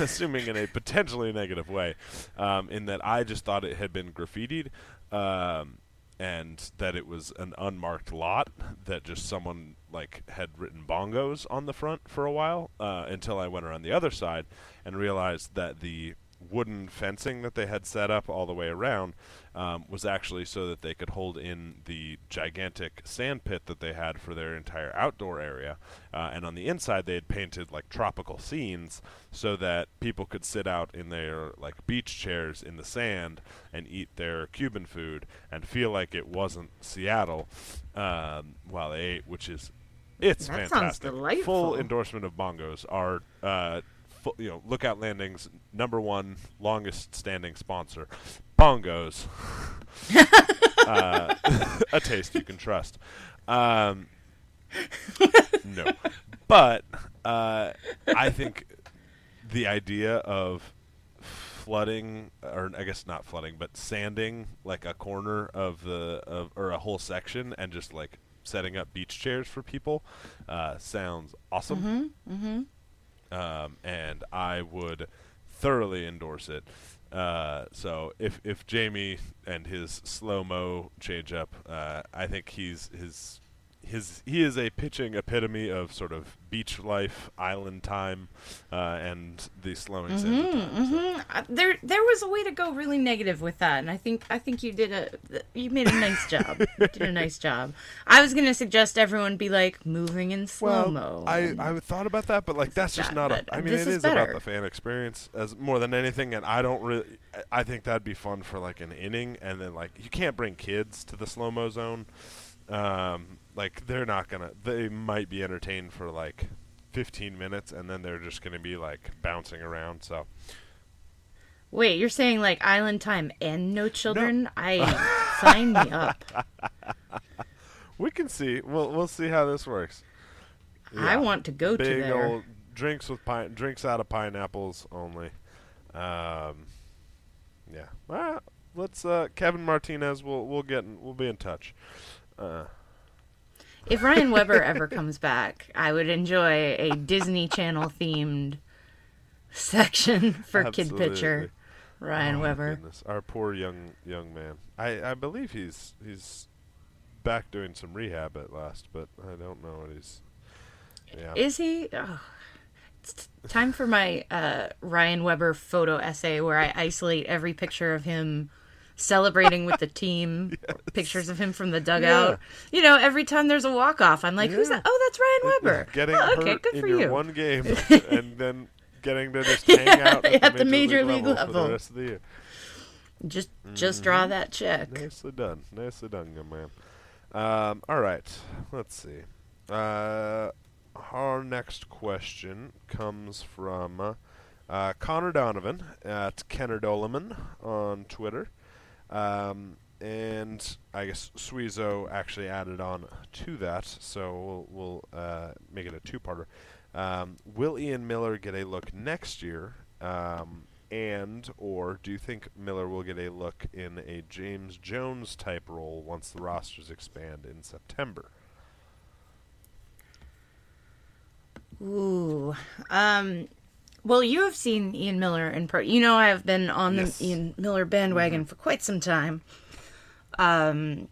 assuming in a potentially negative way, um, in that I just thought it had been graffitied, um, and that it was an unmarked lot that just someone like had written Bongos on the front for a while uh, until I went around the other side and realized that the wooden fencing that they had set up all the way around um, was actually so that they could hold in the gigantic sand pit that they had for their entire outdoor area. Uh, and on the inside, they had painted like tropical scenes so that people could sit out in their like beach chairs in the sand and eat their Cuban food and feel like it wasn't Seattle um, while they ate, which is, it's that fantastic. Sounds delightful. Full endorsement of Bongos are, uh, Full, you know, Lookout Landing's number one longest-standing sponsor, Bongos, uh, a taste you can trust. Um, no, but uh, I think the idea of flooding, or I guess not flooding, but sanding like a corner of the of, or a whole section, and just like setting up beach chairs for people uh, sounds awesome. Mm-hmm. Mm-hmm. Um, and I would thoroughly endorse it. Uh, so if if Jamie and his slow-mo change up, uh, I think he's his his he is a pitching epitome of sort of beach life, island time, uh, and the slowing mm-hmm, end of time. Mm-hmm. So. Uh, there, there was a way to go really negative with that, and I think I think you did a you made a nice job. You did a nice job. I was gonna suggest everyone be like moving in slow mo. Well, I I thought about that, but like that's just not. A, I mean, it is, is about the fan experience as more than anything, and I don't really. I think that'd be fun for like an inning, and then like you can't bring kids to the slow mo zone. Um, like they're not gonna. They might be entertained for like fifteen minutes, and then they're just gonna be like bouncing around. So. Wait, you're saying like island time and no children? No. I sign me up. We can see. We'll we'll see how this works. Yeah. I want to go Big to there. Old drinks with pine, drinks out of pineapples only. Um, yeah. Well, let's. Uh, Kevin Martinez. We'll we'll get. In, we'll be in touch. Uh. If Ryan Weber ever comes back, I would enjoy a Disney Channel themed section for Absolutely. Kid pitcher Ryan oh, Weber. Goodness. Our poor young young man. I, I believe he's he's back doing some rehab at last, but I don't know what he's. Yeah. Is he? Oh. It's time for my uh, Ryan Weber photo essay where I isolate every picture of him. Celebrating with the team, yes. Pictures of him from the dugout. Yeah. You know, every time there's a walk-off, I'm like, yeah. Who's that? Oh, that's Ryan Weber. Getting oh, okay, hurt good in for your you. One game and then getting to just hang yeah, out at, at the major, major league, league level, level for the rest of the year. Just, just mm-hmm. draw that check. Nicely done. Nicely done, young man. Um, all right. Let's see. Uh, our next question comes from uh, Connor Donovan at Kenner Doleman on Twitter. Um, and I guess Suizo actually added on to that, so we'll, we'll uh, make it a two-parter. Um, will Ian Miller get a look next year, um, and or do you think Miller will get a look in a James Jones type role once the rosters expand in September? Ooh, um... Well, you have seen Ian Miller in pro. You know I have been on yes. the Ian Miller bandwagon mm-hmm. for quite some time. Um,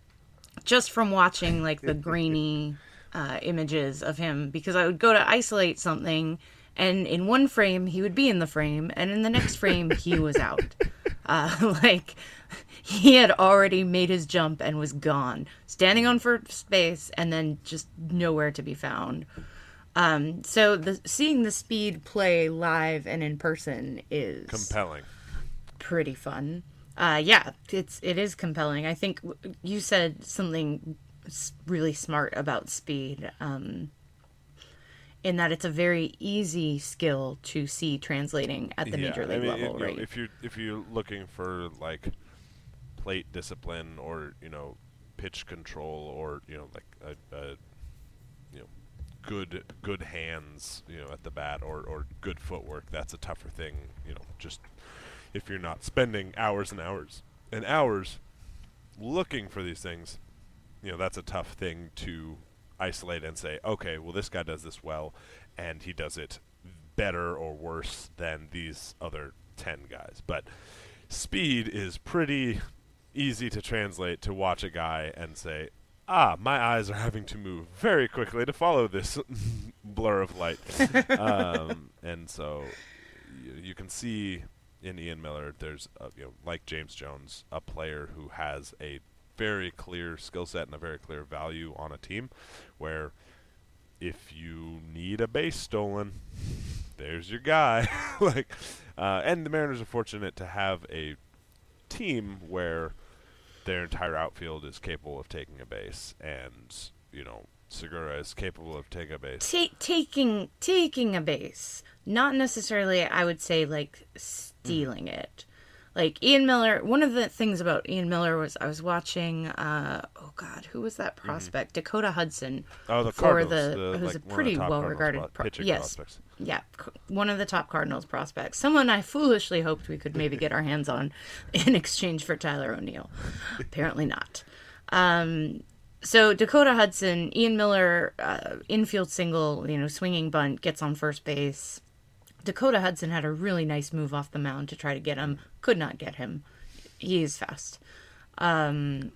just from watching like the grainy uh, images of him, because I would go to isolate something, and in one frame he would be in the frame, and in the next frame he was out. Uh, like he had already made his jump and was gone, standing on first base, and then just nowhere to be found. Um, so the, seeing the speed play live and in person is compelling, pretty fun. Uh, yeah, it's, it is compelling. I think you said something really smart about speed, um, in that it's a very easy skill to see translating at the yeah, major league I mean, level, it, right? You know, if you're, if you're looking for like plate discipline or, you know, pitch control or, you know, like a, a good good hands, you know, at the bat or, or good footwork, that's a tougher thing, you know, just if you're not spending hours and hours and hours looking for these things, you know, that's a tough thing to isolate and say, okay, well, this guy does this well and he does it better or worse than these other ten guys. But speed is pretty easy to translate to watch a guy and say, ah, my eyes are having to move very quickly to follow this blur of light. um, and so you, you can see in Ian Miller, there's, a, you know, like James Jones, a player who has a very clear skill set and a very clear value on a team where if you need a base stolen, there's your guy. like, uh, and the Mariners are fortunate to have a team where their entire outfield is capable of taking a base, and you know Segura is capable of taking a base. Ta- taking taking a base, not necessarily. I would say like stealing mm. it. Like Ian Miller. One of the things about Ian Miller was I was watching. Uh, oh God, who was that prospect? Mm. Dakota Hudson. Oh, the Cardinals. The, the, who's like a pretty well-regarded pro- pitching yes, prospects. Yeah, one of the top Cardinals prospects. Someone I foolishly hoped we could maybe get our hands on in exchange for Tyler O'Neill. Apparently not. Um, so Dakota Hudson, Ian Miller, uh, infield single, you know, swinging bunt, gets on first base. Dakota Hudson had a really nice move off the mound to try to get him. Could not get him. He is fast. Um,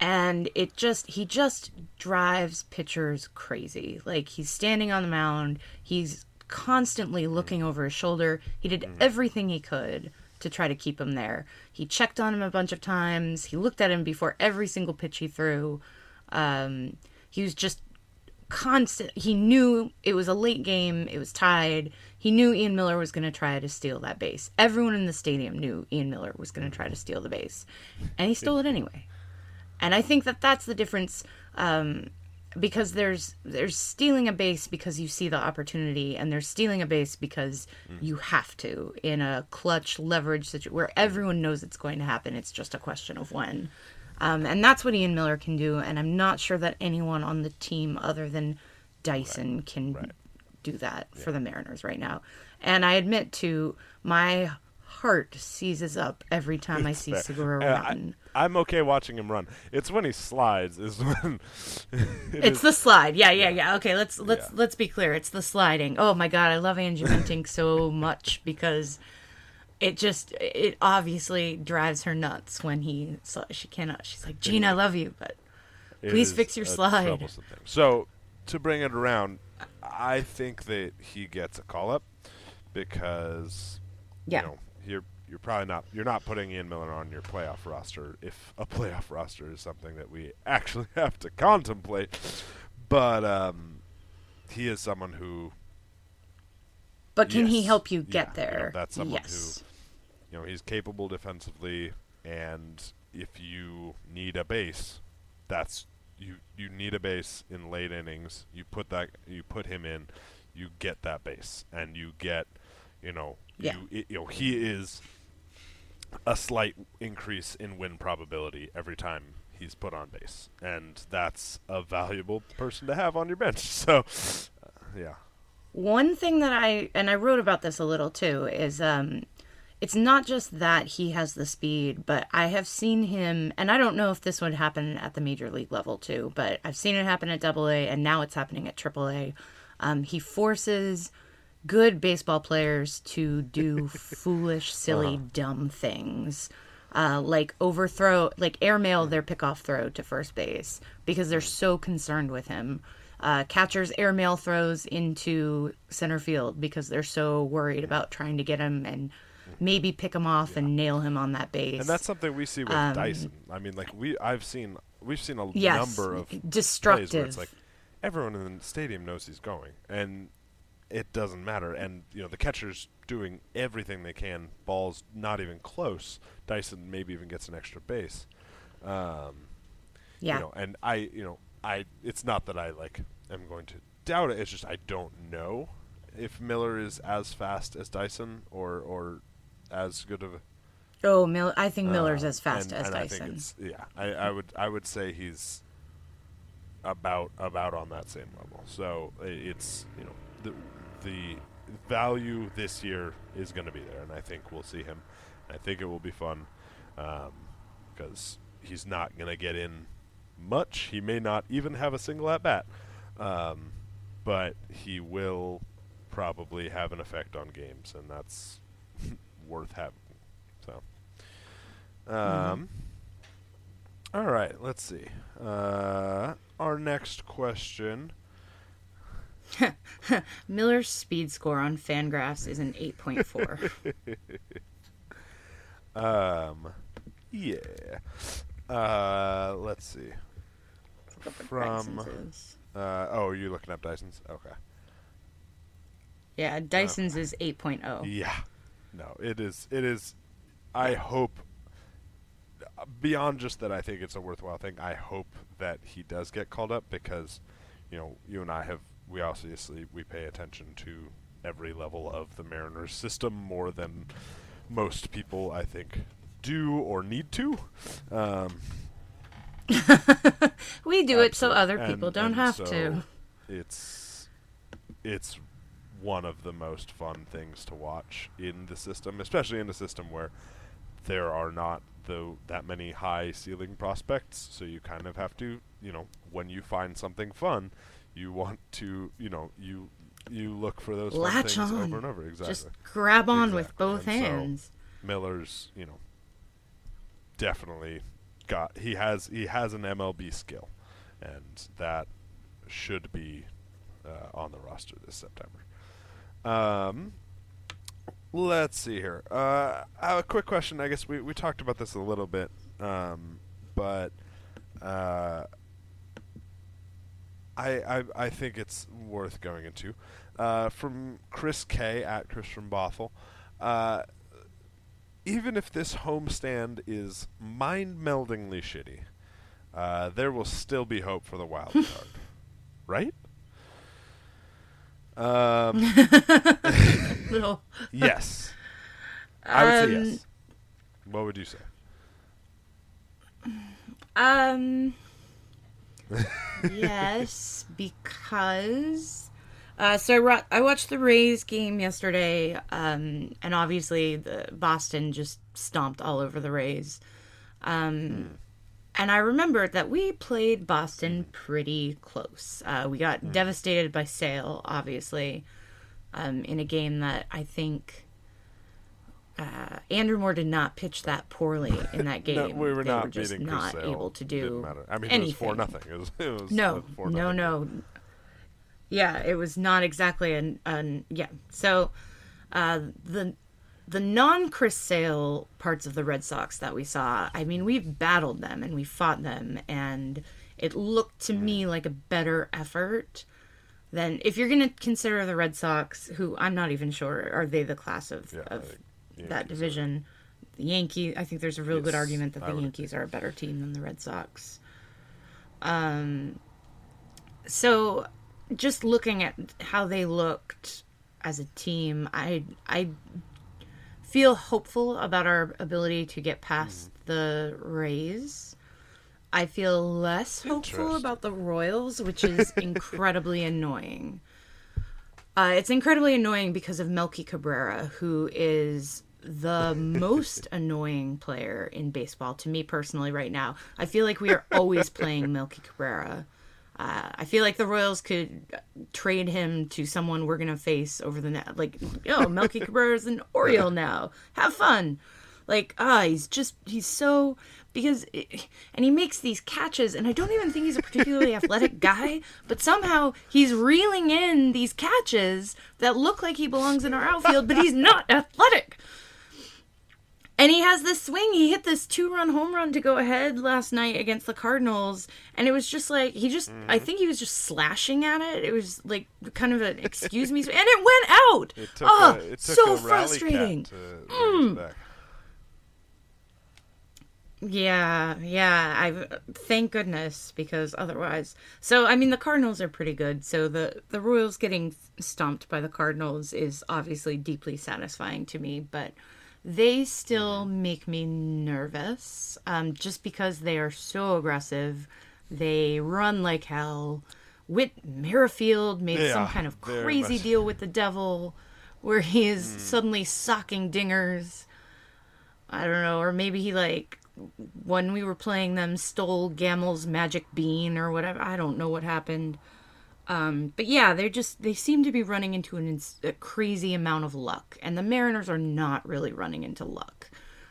And it just, he just drives pitchers crazy. Like, he's standing on the mound. He's constantly looking over his shoulder. He did everything he could to try to keep him there. He checked on him a bunch of times. He looked at him before every single pitch he threw. Um, he was just constant. He knew it was a late game. It was tied. He knew Ian Miller was going to try to steal that base. Everyone in the stadium knew Ian Miller was going to try to steal the base. And he stole it anyway. And I think that that's the difference, um, because there's there's stealing a base because you see the opportunity, and there's stealing a base because mm. you have to in a clutch leverage situation where everyone knows it's going to happen. It's just a question of when. Um, and that's what Ian Miller can do, and I'm not sure that anyone on the team other than Dyson right. can right. do that yeah. for the Mariners right now. And I admit, to my heart seizes up every time I see Segura run. I, I'm okay watching him run. It's when he slides is when it it's is, the slide. Yeah, yeah, yeah. Okay, let's let's yeah. let's be clear. It's the sliding. Oh my God, I love Angie Bunting so much because it just it obviously drives her nuts when he so she cannot. She's like, Gene, I love you, but please fix your slide. So to bring it around, I think that he gets a call up because yeah. you know, You're you're probably not you're not putting Ian Miller on your playoff roster, if a playoff roster is something that we actually have to contemplate. But um, he is someone who. But can yes, he help you get yeah, there? You know, that's someone yes. who, you know, he's capable defensively, and if you need a base, that's you you need a base in late innings. You put that you put him in, you get that base, and you get, you know. Yeah. You, you know, he is a slight increase in win probability every time he's put on base, and that's a valuable person to have on your bench. So, uh, yeah. One thing that I and I wrote about this a little too is um, it's not just that he has the speed, but I have seen him, and I don't know if this would happen at the major league level too, but I've seen it happen at Double A, and now it's happening at Triple A. Um, he forces good baseball players to do foolish, silly, uh-huh. dumb things, uh, like overthrow, like airmail their pickoff throw to first base because they're so concerned with him. Uh, catchers airmail throws into center field because they're so worried about trying to get him and maybe pick him off yeah. and nail him on that base. And that's something we see with um, Dyson. I mean, like we, I've seen, we've seen a yes, number of destructive plays where it's like everyone in the stadium knows he's going, and it doesn't matter. And, you know, the catcher's doing everything they can. Ball's not even close. Dyson maybe even gets an extra base. Um, yeah. You know, and I, you know, I, it's not that I, like, am going to doubt it. It's just I don't know if Miller is as fast as Dyson or, or as good of a... Oh, Mil- I think Miller's uh, as fast and, as and Dyson. I think it's, yeah. I, I would I would say he's about about on that same level. So it's, you know, the... the value this year is going to be there, and I think we'll see him. I think it will be fun because um, he's not going to get in much. He may not even have a single at-bat, um, but he will probably have an effect on games, and that's worth having. So, um, mm-hmm. All right, let's see. Uh, our next question... Miller's speed score on Fangraphs is an eight point four. um, yeah. Uh, let's see. Let's From uh, oh, are you looking up Dyson's? Okay. Yeah, Dyson's uh, is eight point oh. Yeah. No, it is. It is. I hope beyond just that. I think it's a worthwhile thing. I hope that he does get called up because, you know, you and I have. We obviously we pay attention to every level of the Mariners system more than most people, I think, do or need to. Um, we do absolutely. It so other people and, don't and have so to. It's it's one of the most fun things to watch in the system, especially in a system where there are not the that many high ceiling prospects. So you kind of have to, you know, when you find something fun. You want to, you know, you you look for those things on. Over and over. Exactly. Just grab on exactly. with both and hands. So Miller's, you know, definitely got he has he has an M L B skill, and that should be uh, on the roster this September. Um, let's see here. Uh, a quick question. I guess we we talked about this a little bit, um, but uh, I, I I think it's worth going into uh, from Chris K at Chris from Bothell. Uh, Even if this homestand is mind-meldingly shitty, uh, there will still be hope for the wild card, right? Um, no. Yes, I would um, say yes. What would you say? Um, yes, because. Uh, so I, ro- I watched the Rays game yesterday, um, and obviously the Boston just stomped all over the Rays. Um, mm. And I remembered that we played Boston pretty close. Uh, we got mm. devastated by Sale, obviously, um, in a game that I think uh, Andrew Moore did not pitch that poorly in that game. no, we were they not were just beating not Chris Sale. Able to do I mean, anything. It was four nothing. It was, it was, no, it was no, no, no. Yeah, it was not exactly an, an yeah. So, uh, the the non Chris Sale parts of the Red Sox that we saw, I mean, we've battled them and we fought them, and it looked to me like a better effort than if you're going to consider the Red Sox, who I'm not even sure are they the class of, yeah, of that division. The Yankees, I think there's a real yes, good argument that the I Yankees would. Are a better team than the Red Sox. Um, so. Just looking at how they looked as a team, I I feel hopeful about our ability to get past mm. the Rays. I feel less hopeful about the Royals, which is incredibly annoying. Uh, it's incredibly annoying because of Melky Cabrera, who is the most annoying player in baseball to me personally right now. I feel like we are always playing Melky Cabrera. Uh, I feel like the Royals could trade him to someone we're going to face over the net. Like, yo, Melky Cabrera's an Oriole now. Have fun. Like, ah, he's just, he's so, because, it, and he makes these catches, and I don't even think he's a particularly athletic guy, but somehow he's reeling in these catches that look like he belongs in our outfield, but he's not athletic. And he has this swing. He hit this two-run home run to go ahead last night against the Cardinals. And it was just like, he just, mm. I think he was just slashing at it. It was like kind of an excuse me. And it went out. It took oh, a, it took so a frustrating. To mm. Yeah, yeah. I Thank goodness, because otherwise. So, I mean, the Cardinals are pretty good. So the, the Royals getting stomped by the Cardinals is obviously deeply satisfying to me, but they still make me nervous, um, just because they are so aggressive. They run like hell. Whit Merrifield made yeah, some kind of crazy much. deal with the devil where he is mm. suddenly socking dingers. I don't know, or maybe he, like, when we were playing them, stole Gamble's magic bean or whatever. I don't know what happened. Um, but yeah, they're just, they seem to be running into an ins- a crazy amount of luck, and the Mariners are not really running into luck.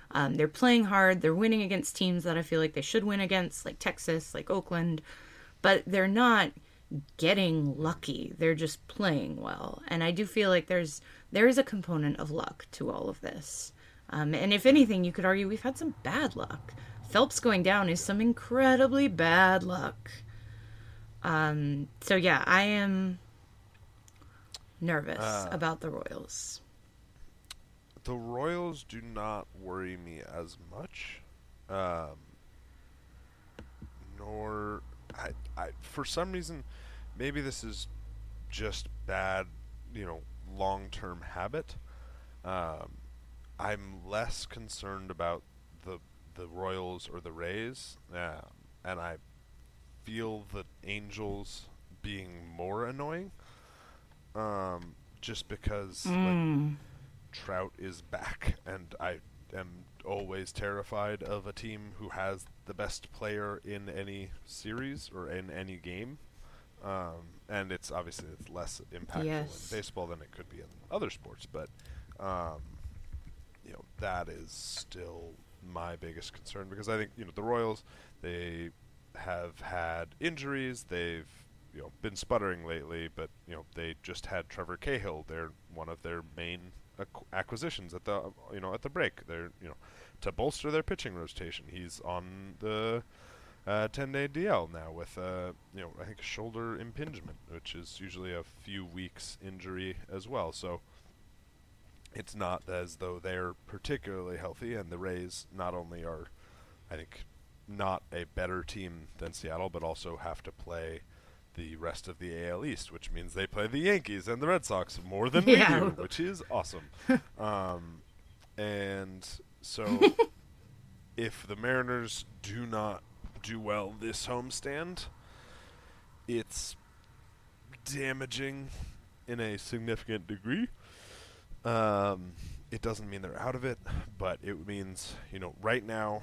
Um, they're playing hard. They're winning against teams that I feel like they should win against, like Texas, like Oakland, but they're not getting lucky. They're just playing well. And I do feel like there's, there is a component of luck to all of this. Um, and if anything, you could argue we've had some bad luck. Phelps going down is some incredibly bad luck. Um, so yeah, I am nervous uh, about the Royals. The Royals do not worry me as much, um, nor I, I, for some reason, maybe this is just bad, you know, long-term habit. Um, I'm less concerned about the, the Royals or the Rays. Uh, and I, feel the Angels being more annoying, um, just because mm. like, Trout is back, and I am always terrified of a team who has the best player in any series or in any game, um, and it's obviously it's less impactful yes. in baseball than it could be in other sports, but um, you know that is still my biggest concern, because I think, you know, the Royals, they have had injuries. They've, you know, been sputtering lately, but, you know, they just had Trevor Cahill. They're one of their main ac- acquisitions at the, you know, at the break. They're, you know, to bolster their pitching rotation. He's on the uh, ten-day D L now with, uh, you know, I think shoulder impingement, which is usually a few weeks injury as well. So it's not as though they're particularly healthy, and the Rays not only are, I think, not a better team than Seattle, but also have to play the rest of the A L East, which means they play the Yankees and the Red Sox more than yeah. we do, which is awesome. um, and so if the Mariners do not do well this homestand, it's damaging in a significant degree. Um, it doesn't mean they're out of it, but it means, you know, right now,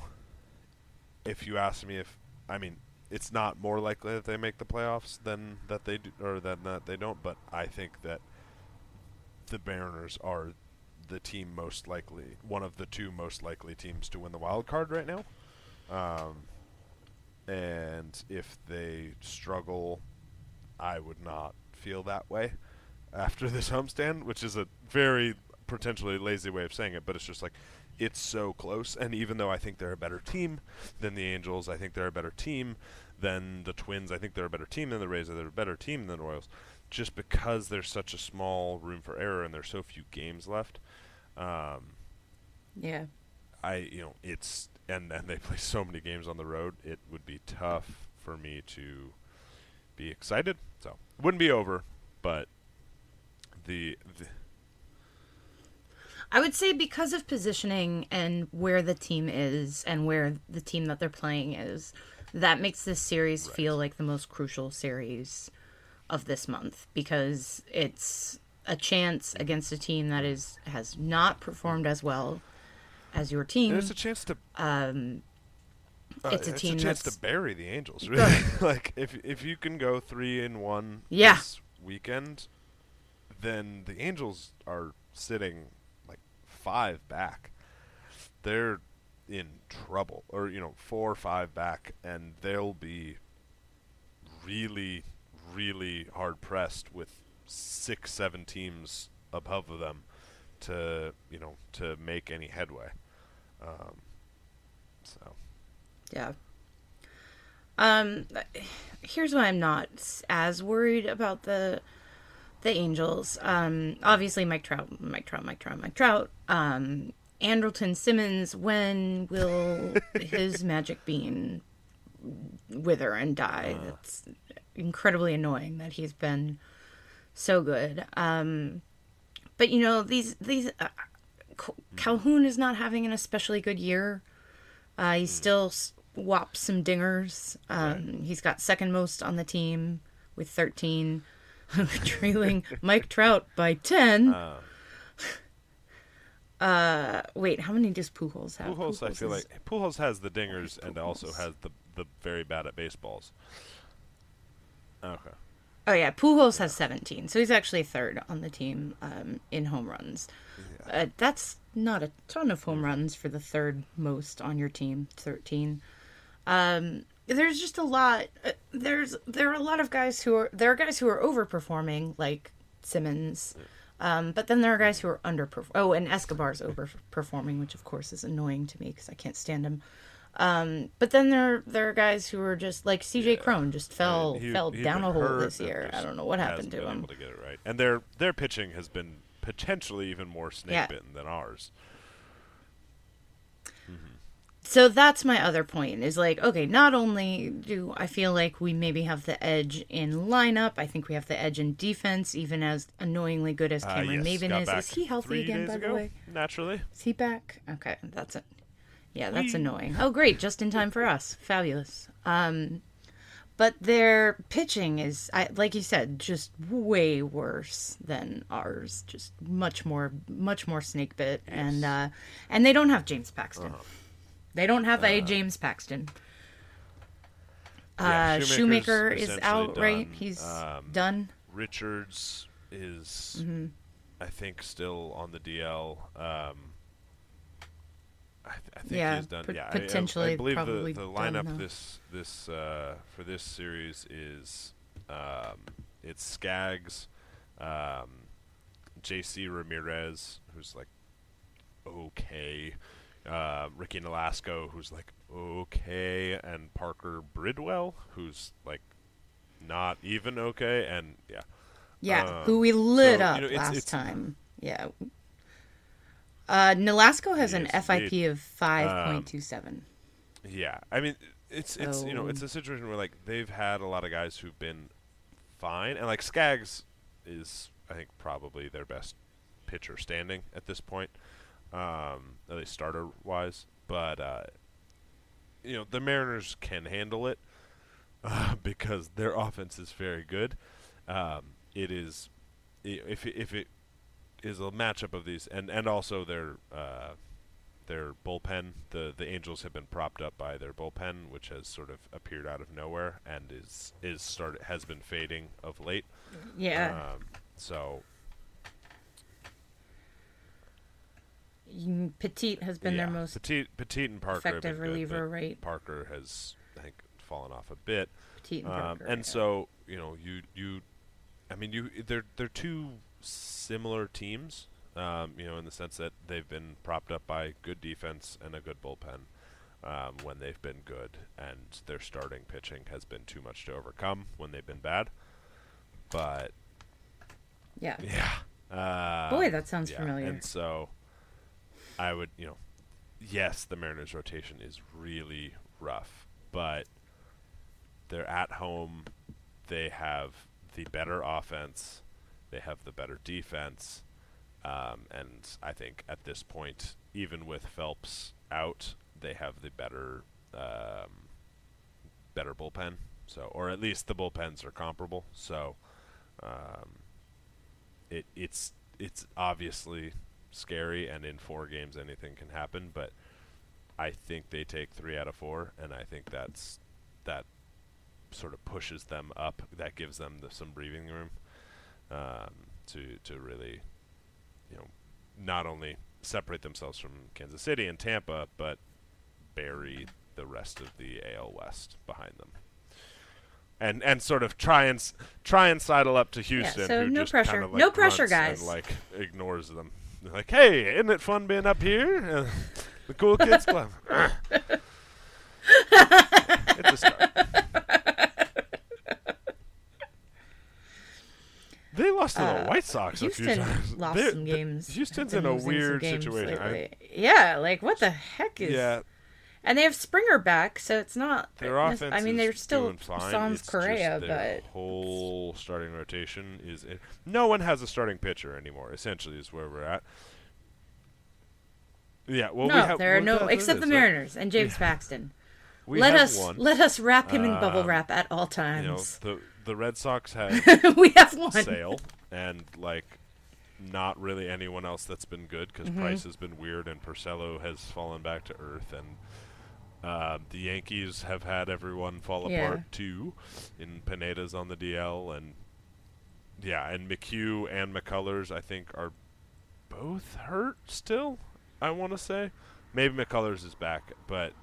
if you ask me if, I mean, it's not more likely that they make the playoffs than that they do, or than that they don't, but I think that the Mariners are the team most likely, one of the two most likely teams to win the wild card right now. Um, and if they struggle, I would not feel that way after this homestand, which is a very potentially lazy way of saying it, but it's just like, it's so close. And even though I think they're a better team than the Angels, I think they're a better team than the Twins, I think they're a better team than the Rays, they're a better team than the Royals, just because there's such a small room for error and there's so few games left. Um, yeah. I, you know, it's, and then they play so many games on the road, it would be tough for me to be excited. So, it wouldn't be over, but the... the I would say because of positioning and where the team is and where the team that they're playing is, that makes this series right. feel like the most crucial series of this month, because it's a chance against a team that is has not performed as well as your team. And it's a chance to um, uh, it's a it's team a chance that's... to bury the Angels. Really, like if if you can go three and one yeah. this weekend, then the Angels are sitting five back. They're in trouble, or, you know, four or five back, and they'll be really, really hard pressed with six, seven teams above them to, you know, to make any headway. Um, so. Yeah. Um, here's why I'm not as worried about the The Angels. Um, obviously, Mike Trout, Mike Trout, Mike Trout, Mike Trout. Um, Andrelton Simmons, when will his magic bean wither and die? Uh. It's incredibly annoying that he's been so good. Um, but, you know, these, these uh, Calhoun is not having an especially good year. Uh, he still whops some dingers. Um, right. He's got second most on the team with thirteen. Trailing Mike Trout by ten. Uh, uh, wait, how many does Pujols have? Pujols, Pujols I feel like Pujols has the dingers Pujols. and also has the the very bad at baseballs. Okay. Oh yeah, Pujols yeah. has seventeen, so he's actually third on the team um, in home runs. Yeah. Uh, that's not a ton of home mm. runs for the third most on your team, thirteen. Um. There's just a lot. Uh, there's there are a lot of guys who are there are guys who are overperforming, like Simmons, um, but then there are guys who are underperforming. Oh, and Escobar's overperforming, which of course is annoying to me because I can't stand him. Um, but then there there are guys who are just like C J yeah. Cron, just fell he, fell he down a hole this year. I don't know what happened to been him. Able to get it right. And their their pitching has been potentially even more snake bitten yeah. than ours. Mm-hmm. So that's my other point, is like, okay, not only do I feel like we maybe have the edge in lineup, I think we have the edge in defense, even as annoyingly good as Cameron uh, yes, Maybin is. Is he healthy again, by ago, the way? Naturally. Is he back? Okay, that's it. Yeah, that's Wee. annoying. Oh, great, just in time for us. Fabulous. Um, but their pitching is, I, like you said, just way worse than ours. Just much more, much more snake bit, yes. and uh, and they don't have James Paxton. Uh-huh. They don't have uh, a James Paxton. Yeah, uh, Shoemaker is out, done. right? He's um, done. Richards is, mm-hmm. I think, still on the D L. Um, I, th- I think think yeah, he's done. P- yeah, potentially. I, I, I believe the, the lineup this this uh, for this series is um, it's Skaggs, um, J C Ramirez, who's like okay, uh, Ricky Nolasco, who's like okay, and Parker Bridwell, who's like not even okay, and yeah, yeah, um, who we lit so, up you know, it's, last it's, time, yeah. Uh, Nolasco has yes, an F I P indeed. Of five point two seven. Um, yeah, I mean, it's it's so. You know, it's a situation where like they've had a lot of guys who've been fine, and like Skaggs is I think probably their best pitcher standing at this point, um, at least starter wise. But uh, you know, the Mariners can handle it uh, because their offense is very good. Um, it is if if it. Is a matchup of these, and, and also their uh, their bullpen. The the Angels have been propped up by their bullpen, which has sort of appeared out of nowhere and is is started has been fading of late. Yeah. Um, so Petit has been yeah. their most Petit Petit and Parker effective reliever, good, right? Parker has I think fallen off a bit. Petit and um, Parker, and yeah. so you know you you, I mean you they're they're two. Similar teams, um, you know, in the sense that they've been propped up by good defense and a good bullpen um, when they've been good, and their starting pitching has been too much to overcome when they've been bad. But yeah, yeah, uh, boy, that sounds yeah. familiar. And so, I would, you know, yes, the Mariners' rotation is really rough, but they're at home. They have the better offense. They have the better defense, um, and I think at this point, even with Phelps out, they have the better, um, better bullpen. So, or at least the bullpens are comparable. So, um, it it's it's obviously scary, and in four games, anything can happen. But I think they take three out of four, and I think that's that sort of pushes them up. That gives them the, some breathing room. Um, to to really, you know, not only separate themselves from Kansas City and Tampa, but bury the rest of the A L West behind them, and and sort of try and try and sidle up to Houston, yeah, so who no just pressure, kind of like no pressure, guys, and like ignores them. They're like, hey, isn't it fun being up here? The cool kids club. It's a start. They lost to uh, the White Sox Houston a few times. Lost They're, some games. Houston's in a weird situation. I, yeah, like what the heck is? Yeah, and they have Springer back, so it's not. Their I, offense. I mean, they're still Sans Correa, but their whole starting rotation is it. No one has a starting pitcher anymore. Essentially, is where we're at. Yeah. Well, no, we have, there are no except the Mariners and James yeah. Paxton. We let us one. let us wrap him in um, bubble wrap at all times. You know, the, The Red Sox have we have one Sale and like not really anyone else that's been good because mm-hmm. Price has been weird and Purcello has fallen back to earth and uh, the Yankees have had everyone fall yeah. apart too. In Pineda's on the D L and yeah, and McHugh and McCullers I think are both hurt still. I want to say maybe McCullers is back, but.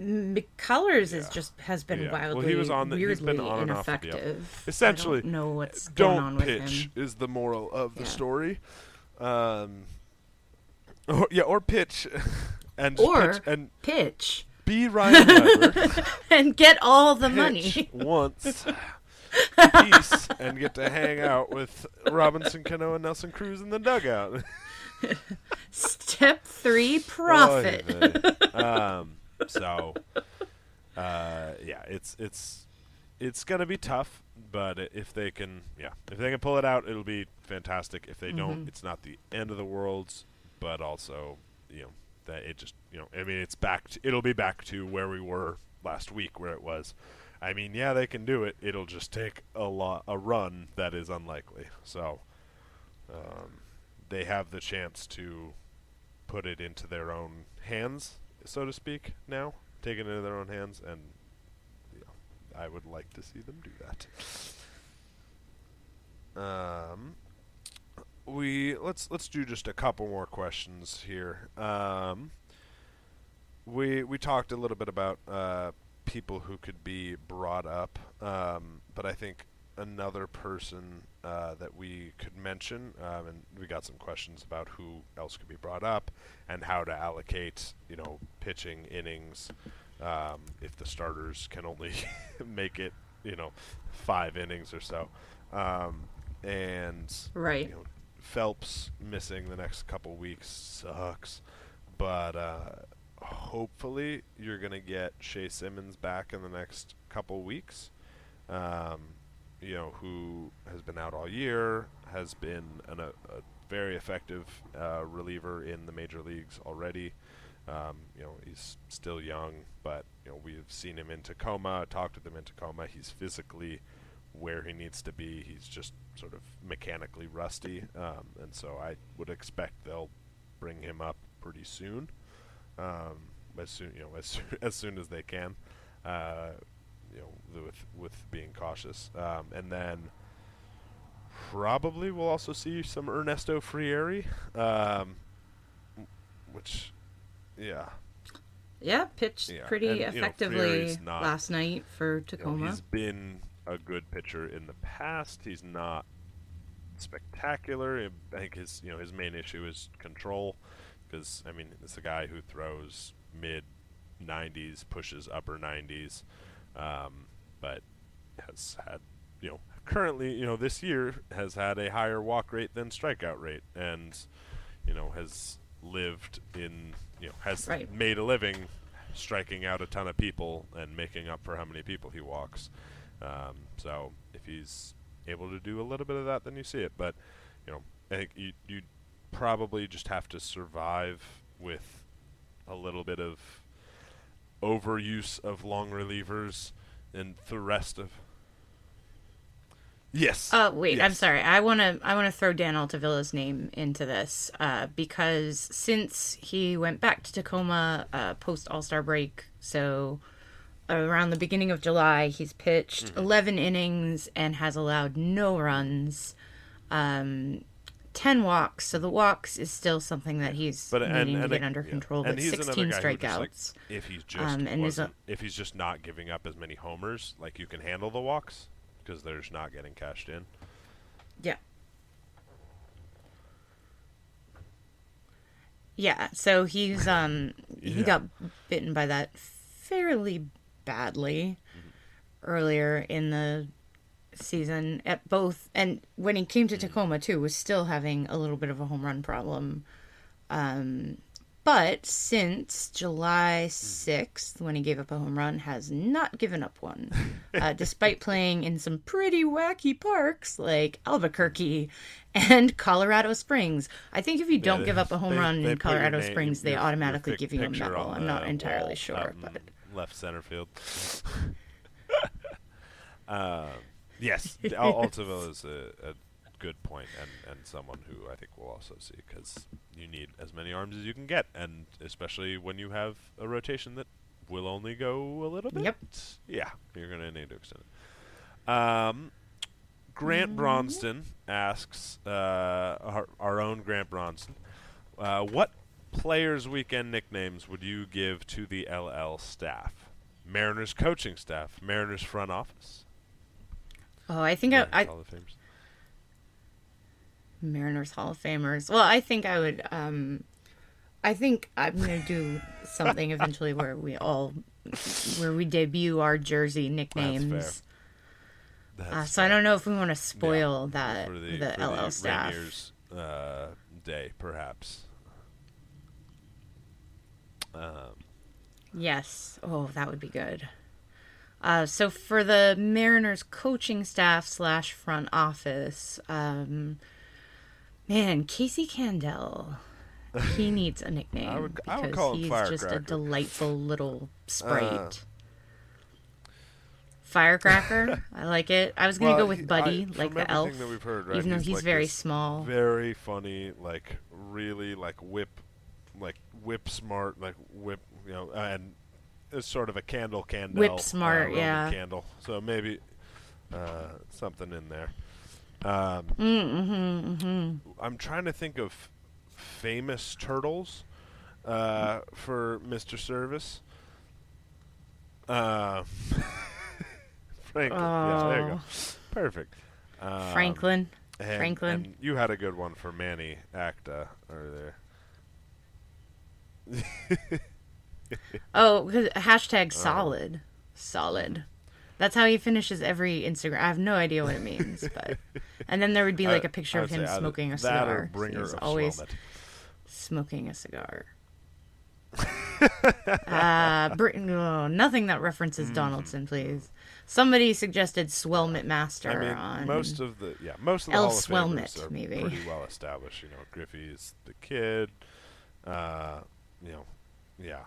McCullers yeah. is just has been yeah. wildly well, he was on the, weirdly he's been on ineffective. And off the Essentially, I don't know what's going on with him. Don't pitch is the moral of the yeah. story. Um, or, yeah, or pitch and or pitch and pitch. Be Ryan Weber and get all the pitch money once. Peace and get to hang out with Robinson Cano and Nelson Cruz in the dugout. Step three, profit. Boy, um. So, uh, yeah, it's it's it's gonna be tough, but if they can, yeah, if they can pull it out, it'll be fantastic. If they mm-hmm. don't, it's not the end of the world, but also, you know, that it just, you know, I mean, it's back. To, it'll be back to where we were last week, where it was. I mean, yeah, they can do it. It'll just take a lot, a run that is unlikely. So, um, they have the chance to put it into their own hands. So to speak, now taken into their own hands, and you know, I would like to see them do that. Um, we let's let's do just a couple more questions here. Um, we we talked a little bit about uh, people who could be brought up, um, but I think another person uh, that we could mention, um, and we got some questions about who else could be brought up and how to allocate, you know, pitching innings um, if the starters can only make it, you know, five innings or so. Um, and right. you know, Phelps missing the next couple weeks sucks, but uh, hopefully you're going to get Shea Simmons back in the next couple weeks. Um, you know, who has been out all year, has been an, a, a very effective uh, reliever in the major leagues already. Um, you know, he's still young, but, you know, we've seen him in Tacoma, talked with him in Tacoma. He's physically where he needs to be. He's just sort of mechanically rusty. Um, and so I would expect they'll bring him up pretty soon. Um, as soon, you know, as, as soon as they can. Uh, you know, with with being cautious. Um, and then probably we'll also see some Ernesto Frieri, um, which, yeah. Yeah, pitched yeah. pretty and, effectively you know, not, last night for Tacoma. You know, he's been a good pitcher in the past. He's not spectacular. I think his, you know, his main issue is control because, I mean, it's a guy who throws mid nineties, pushes upper nineties, Um, but has had, you know, currently, you know, this year has had a higher walk rate than strikeout rate, and, you know, has lived in, you know, has right. made a living striking out a ton of people and making up for how many people he walks. Um, so if he's able to do a little bit of that, then you see it. But, you know, I think you, you probably just have to survive with a little bit of overuse of long relievers and the rest of yes oh uh, wait yes. I'm sorry, I want to I want to throw Dan Altavilla's name into this uh because since he went back to Tacoma uh post All-Star break, so around the beginning of July, he's pitched mm-hmm. eleven innings and has allowed no runs, um ten walks, so the walks is still something that he's but, needing and, and to get and, under yeah. control. But sixteen strikeouts. Like, if he's just um, and a, if he's just not giving up as many homers, like you can handle the walks because they're just not getting cashed in. Yeah. Yeah. So he's um yeah. he got bitten by that fairly badly mm-hmm. earlier in the season at both, and when he came to Tacoma too, was still having a little bit of a home run problem, um but since July sixth, when he gave up a home run, has not given up one, uh, despite playing in some pretty wacky parks like Albuquerque and Colorado Springs. I think if you don't yeah, give up a home they, run they in Colorado name, Springs, they your, automatically your give you a medal. I'm not entirely wall, sure, but left center field. um Yes, Altavilla is a, a good point, and, and someone who I think we'll also see, because you need as many arms as you can get, and especially when you have a rotation that will only go a little bit. Yep. Yeah, you're going to need to extend it. Um, Grant mm-hmm. Bronston asks, uh, our, our own Grant Bronston, uh, what players' weekend nicknames would you give to the L L staff? Mariners coaching staff, Mariners front office. Oh, I think Mariners I, I Hall of Famers. Mariners Hall of Famers. Well, I think I would. Um, I think I'm gonna do something eventually where we all, where we debut our jersey nicknames. That's fair. That's uh, so fair. I don't know if we want to spoil yeah, that for the, the for L L the staff Rainier's, uh, day, perhaps. Um. Yes. Oh, that would be good. Uh, so for the Mariners coaching staff slash front office, um, man, Casey Candel, he needs a nickname. I would, because I would call him he's Firecracker. Just a delightful little sprite. Uh, Firecracker, I like it. I was gonna well, go with Buddy, I, like the elf, that we've heard, right? Even though he's, he's like very small, very funny, like really like whip, like whip smart, like whip, you know, and. Is sort of a candle candle. Whip smart, uh, yeah. Candle. So maybe uh, something in there. Um, mm-hmm, mm-hmm. I'm trying to think of famous turtles uh, for Mister Service. Uh, Franklin. Oh. Yes, there you go. Perfect. Um, Franklin. And, Franklin. And you had a good one for Manny Acta earlier. Oh, hashtag solid. Oh. Solid. That's how he finishes every Instagram. I have no idea what it means, but and then there would be like a picture of him smoking a cigar. He's always smoking a cigar. uh, Br- oh, nothing that references mm. Donaldson, please. Somebody suggested Swelmit Master. I mean, on most of the yeah, most of the L. Hall of Swelmit, are maybe. Pretty well established. You know, Griffey's the Kid. Uh, you know, yeah.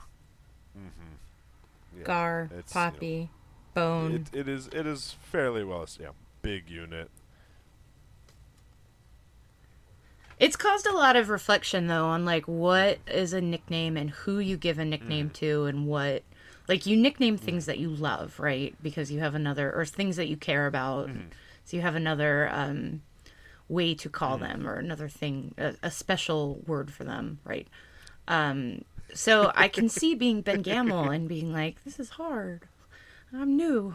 Mm-hmm. Yeah. Gar, it's, Poppy. You know, Bone. It, it is. It is fairly well. Yeah, big unit. It's caused a lot of reflection, though, on like what is a nickname and who you give a nickname mm. to, and what, like, you nickname things mm. that you love, right? Because you have another, or things that you care about, mm. so you have another um, way to call mm. them, or another thing, a, a special word for them, right? Um, so I can see being Ben Gamel and being like, this is hard. I'm new.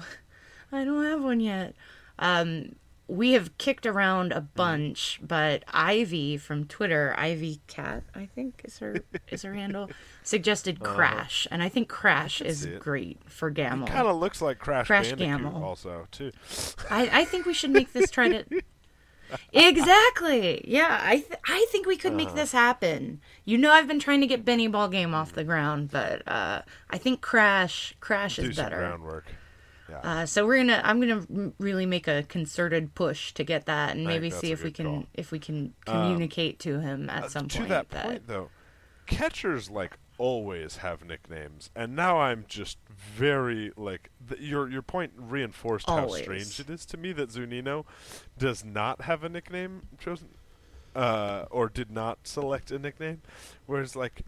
I don't have one yet. Um, we have kicked around a bunch, mm. but Ivy from Twitter, Ivy Cat, I think is her is her handle, suggested Crash, uh, and I think Crash I is great for Gamel. It kind of looks like Crash, Crash Bandicoot Gamel. Also, too. I, I think we should make this try to. Exactly. Yeah, I th- I think we could uh, make this happen. You know, I've been trying to get Benny Ball Game off the ground, but uh, I think Crash Crash is better. Do some groundwork. Yeah. Uh, so we're gonna. I'm gonna really make a concerted push to get that, and maybe see if we can call. if we can communicate um, to him at uh, some to point. To that, that point, though, catchers like always have nicknames, and now I'm just very like th- your your point reinforced always. How strange it is to me that Zunino does not have a nickname chosen, uh, or did not select a nickname, whereas like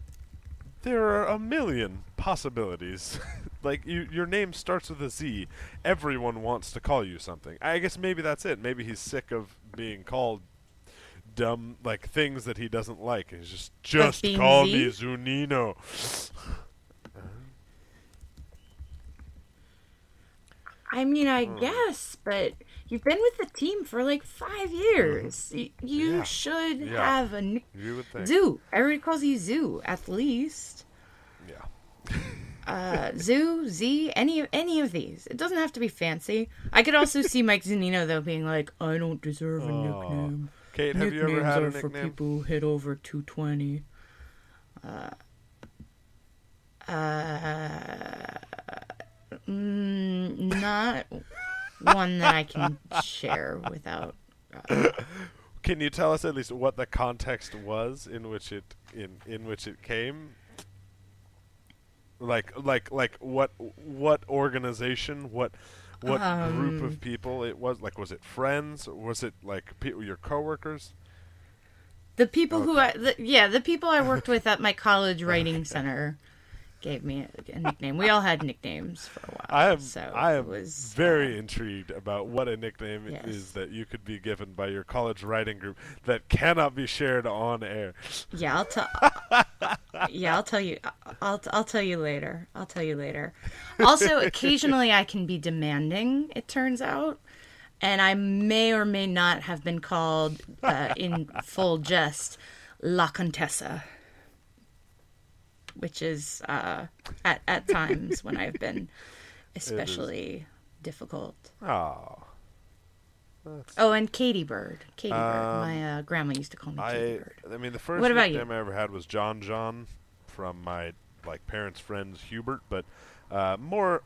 there are a million possibilities. Like you, your name starts with a Z. Everyone wants to call you something. I guess maybe that's it. Maybe he's sick of being called dumb, like, things that he doesn't like. He's just, just call Z? Me Zunino. I mean, I mm. guess, but you've been with the team for like five years. Mm. Y- you yeah. should yeah. have a n- you would think. Zoo. Everybody calls you Zoo, at least. Yeah. uh, Zoo, Z, any of any of these. It doesn't have to be fancy. I could also see Mike Zunino, though, being like, I don't deserve a oh. nickname. Kate, have nicknames you ever had a nickname? Nicknames are for people who hit over two twenty. Uh, uh, mm, not one that I can share without. Uh, can you tell us at least what the context was in which it in, in which it came? Like like like what what organization? What? What um, group of people it was? Like, was it friends? Or was it like pe- your coworkers? The people okay. who I, the, yeah, the people I worked with at my college writing center gave me a, a nickname. We all had nicknames for a while. I am, so I am was, very uh, intrigued about what a nickname yes. is that you could be given by your college writing group that cannot be shared on air. Yeah, I'll tell. yeah, I'll tell you. I'll I'll tell you later. I'll tell you later. Also, occasionally I can be demanding. It turns out, and I may or may not have been called uh, in full jest La Contessa, which is uh, at at times when I've been especially difficult. Oh. That's... Oh, and Katie Bird. Katie um, Bird. My uh, grandma used to call me Katie I, Bird. I mean, the first nickname I ever had was John John from my like parents' friend's Hubert, but uh, more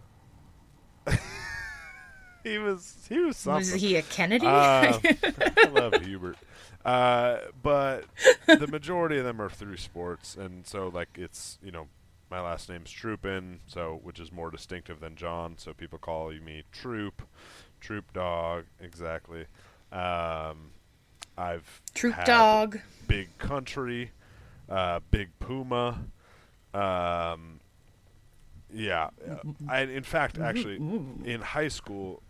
he was he was something. Was he a Kennedy? Uh, I love Hubert, uh, but the majority of them are through sports, and so like it's you know my last name's Troopin, so which is more distinctive than John, so people call me Troop. Troop Dog, exactly. Um, I've Troop had Dog, Big Country, uh, Big Puma. Um, yeah, I, in fact, actually, in high school,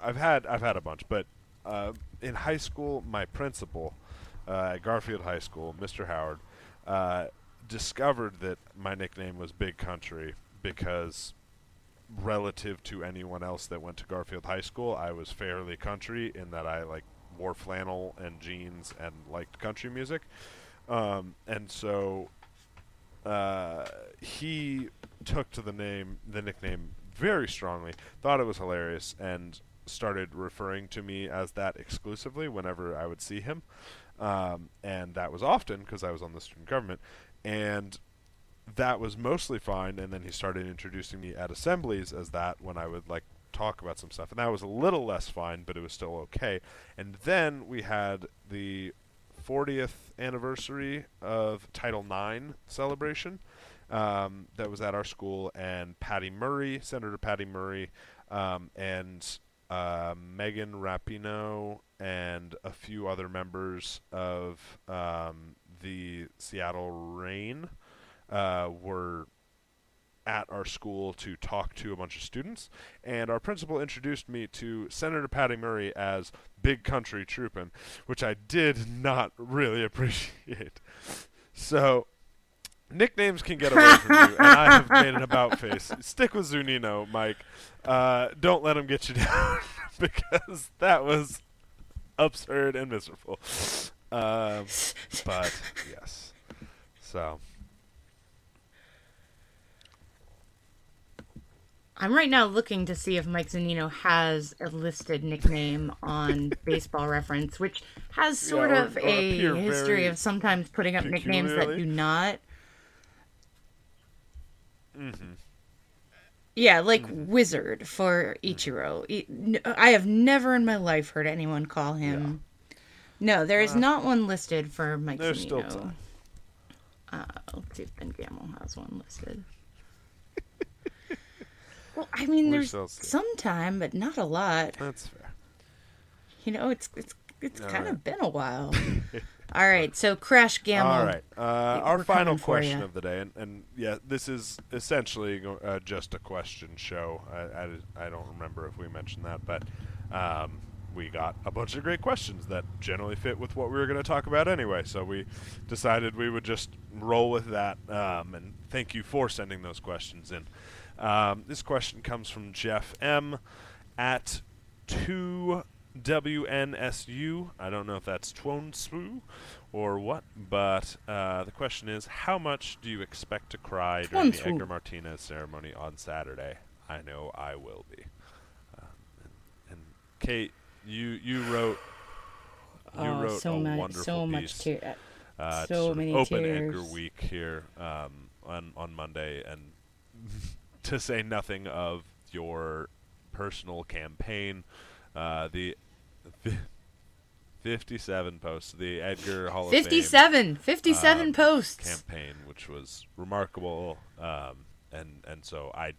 I've had I've had a bunch, but uh, in high school, my principal uh, at Garfield High School, Mister Howard, uh, discovered that my nickname was Big Country because relative to anyone else that went to Garfield High School, I was fairly country in that I like wore flannel and jeans and liked country music. Um, and so uh, he took to the name, the nickname very strongly, thought it was hilarious, and started referring to me as that exclusively whenever I would see him. Um, and that was often because I was on the student government. And that was mostly fine. And then he started introducing me at assemblies as that when I would like talk about some stuff. And that was a little less fine, but it was still okay. And then we had the fortieth anniversary of Title nine celebration. Um, that was at our school, and Patty Murray, Senator Patty Murray, um, and uh, Megan Rapinoe and a few other members of um, the Seattle Reign uh, were at our school to talk to a bunch of students, and our principal introduced me to Senator Patty Murray as Big Country Troopin', which I did not really appreciate. So nicknames can get away from you, and I have made an about face. Stick with Zunino, Mike. Uh, don't let him get you down, because that was absurd and miserable. Um, but, yes. So. I'm right now looking to see if Mike Zunino has a listed nickname on Baseball Reference, which has sort yeah, or, of or a history of sometimes putting up nicknames that do not. Mm-hmm. Yeah, like mm-hmm. Wizard for Ichiro. I have never in my life heard anyone call him. Yeah. No, there is uh, not one listed for Mike Zunino. Still time. Uh, let's see if Ben Gamble has one listed. Well, I mean, We're there's some time, but not a lot. That's fair. You know, it's it's it's All kind right. of been a while. All right, so Crash Gamble. All right, uh, our final question of the day, and, and yeah, this is essentially uh, just a question show. I, I, I don't remember if we mentioned that, but um, we got a bunch of great questions that generally fit with what we were going to talk about anyway, so we decided we would just roll with that, um, and thank you for sending those questions in. Um, this question comes from Jeff M. at two... W N S U. I don't know if that's Twonsu or what, but uh, the question is, how much do you expect to cry during Twonsu. the Edgar Martinez ceremony on Saturday? I know I will be. Um, and, and Kate, you you wrote you oh, wrote so a much, wonderful so much piece. Tear- uh, so to many open tears. Edgar Week here um, on on Monday, and to say nothing of your personal campaign. Uh, the f- fifty-seven posts, the Edgar Hall of Fame fifty-seven, fifty-seven um, posts campaign, which was remarkable, um, and and so I,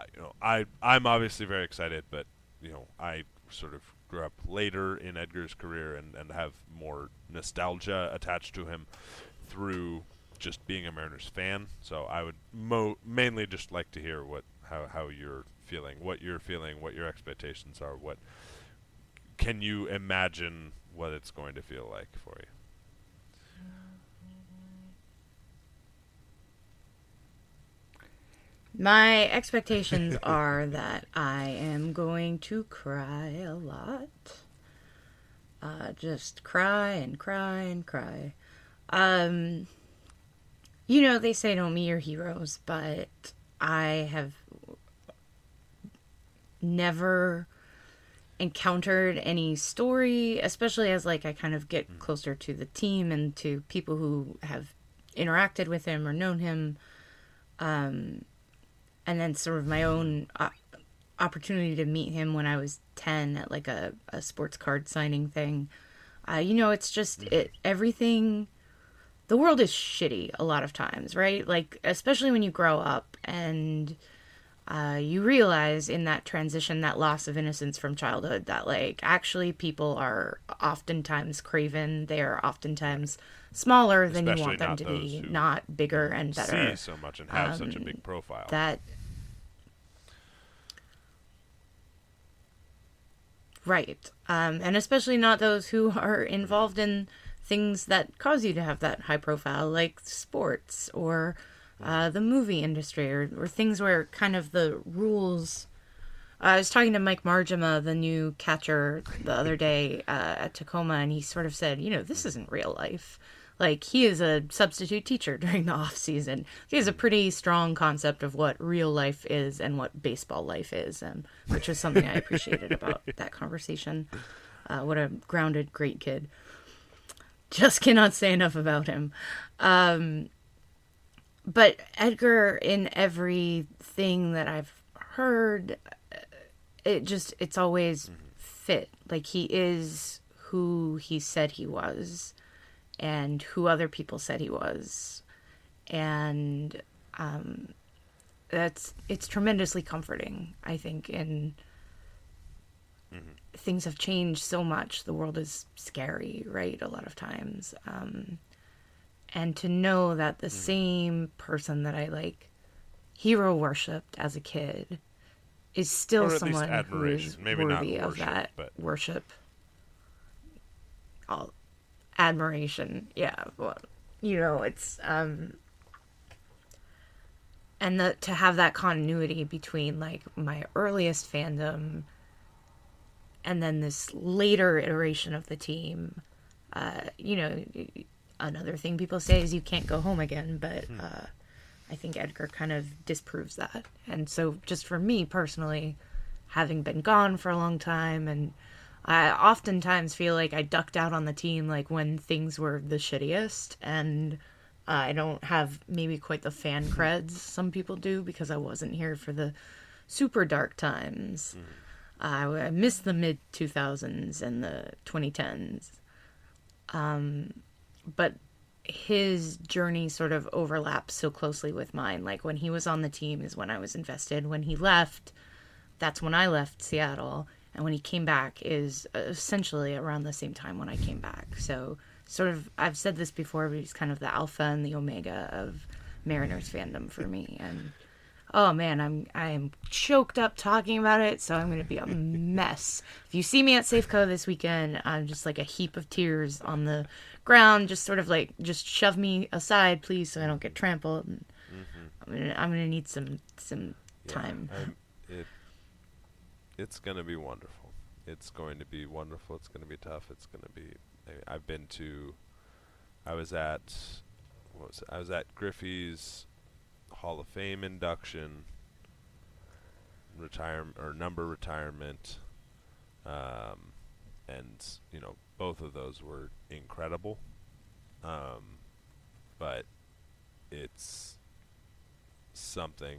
I, you know, I I'm obviously very excited, but you know, I sort of grew up later in Edgar's career and, and have more nostalgia attached to him through just being a Mariners fan. So I would mo- mainly just like to hear what how how you're. feeling, what you're feeling, what your expectations are, what can you imagine what it's going to feel like for you? My expectations are that I am going to cry a lot. Uh, just cry and cry and cry. Um, you know, they say don't meet your heroes, but I have never encountered any story, especially as like I kind of get closer to the team and to people who have interacted with him or known him, um and then sort of my own uh, opportunity to meet him when I was ten at like a, a sports card signing thing. Uh you know, it's just it everything the world is shitty a lot of times, right? Like, especially when you grow up and Uh, you realize in that transition, that loss of innocence from childhood, that like actually people are oftentimes craven. They are oftentimes smaller Especially than you want them to be, not bigger and better. See so much and have um, such a big profile. That Right. Um, and especially not those who are involved in things that cause you to have that high profile, like sports or uh, the movie industry or, or things where kind of the rules... I was talking to Mike Margema, the new catcher, the other day uh, at Tacoma, and he sort of said, you know, this isn't real life. Like, he is a substitute teacher during the off season. He has a pretty strong concept of what real life is and what baseball life is, and which was something I appreciated about that conversation. Uh, what a grounded, great kid. Just cannot say enough about him. Um, but Edgar, in everything that I've heard... It just, it's always fit. Like, he is who he said he was and who other people said he was. And um, that's, it's tremendously comforting, I think. And mm-hmm. things have changed so much. The world is scary, right? A lot of times. Um, and to know that the mm-hmm. same person that I, like, hero worshipped as a kid is still or at someone least admiration. Who is Maybe worthy not worship, of that but... worship. All admiration, yeah. Well, you know, it's um, and the, to have that continuity between like my earliest fandom and then this later iteration of the team. Uh, you know, another thing people say is you can't go home again, but. Hmm. Uh, I think Edgar kind of disproves that. And so just for me personally, having been gone for a long time, and I oftentimes feel like I ducked out on the team like when things were the shittiest, and uh, I don't have maybe quite the fan creds some people do because I wasn't here for the super dark times. Mm. Uh, I missed the mid two thousands and the twenty tens. Um, but... his journey sort of overlaps so closely with mine. Like, when he was on the team is when I was invested. When he left, that's when I left Seattle. And when he came back is essentially around the same time when I came back. So sort of, I've said this before, but he's kind of the alpha and the omega of Mariners fandom for me. And, oh, man, I'm I am choked up talking about it, so I'm going to be a mess. If you see me at Safeco this weekend, I'm just like a heap of tears on the ground, just sort of like, just shove me aside, please, so I don't get trampled. And mm-hmm. I'm gonna, I'm gonna need some some yeah, time. I'm, it, it's gonna be wonderful. It's going to be wonderful. It's gonna be tough. It's gonna be. I, I've been to. I was at. What was it? I was at Griffey's Hall of Fame induction. Retirement or number retirement, um, and you know. Both of those were incredible, um, but it's something.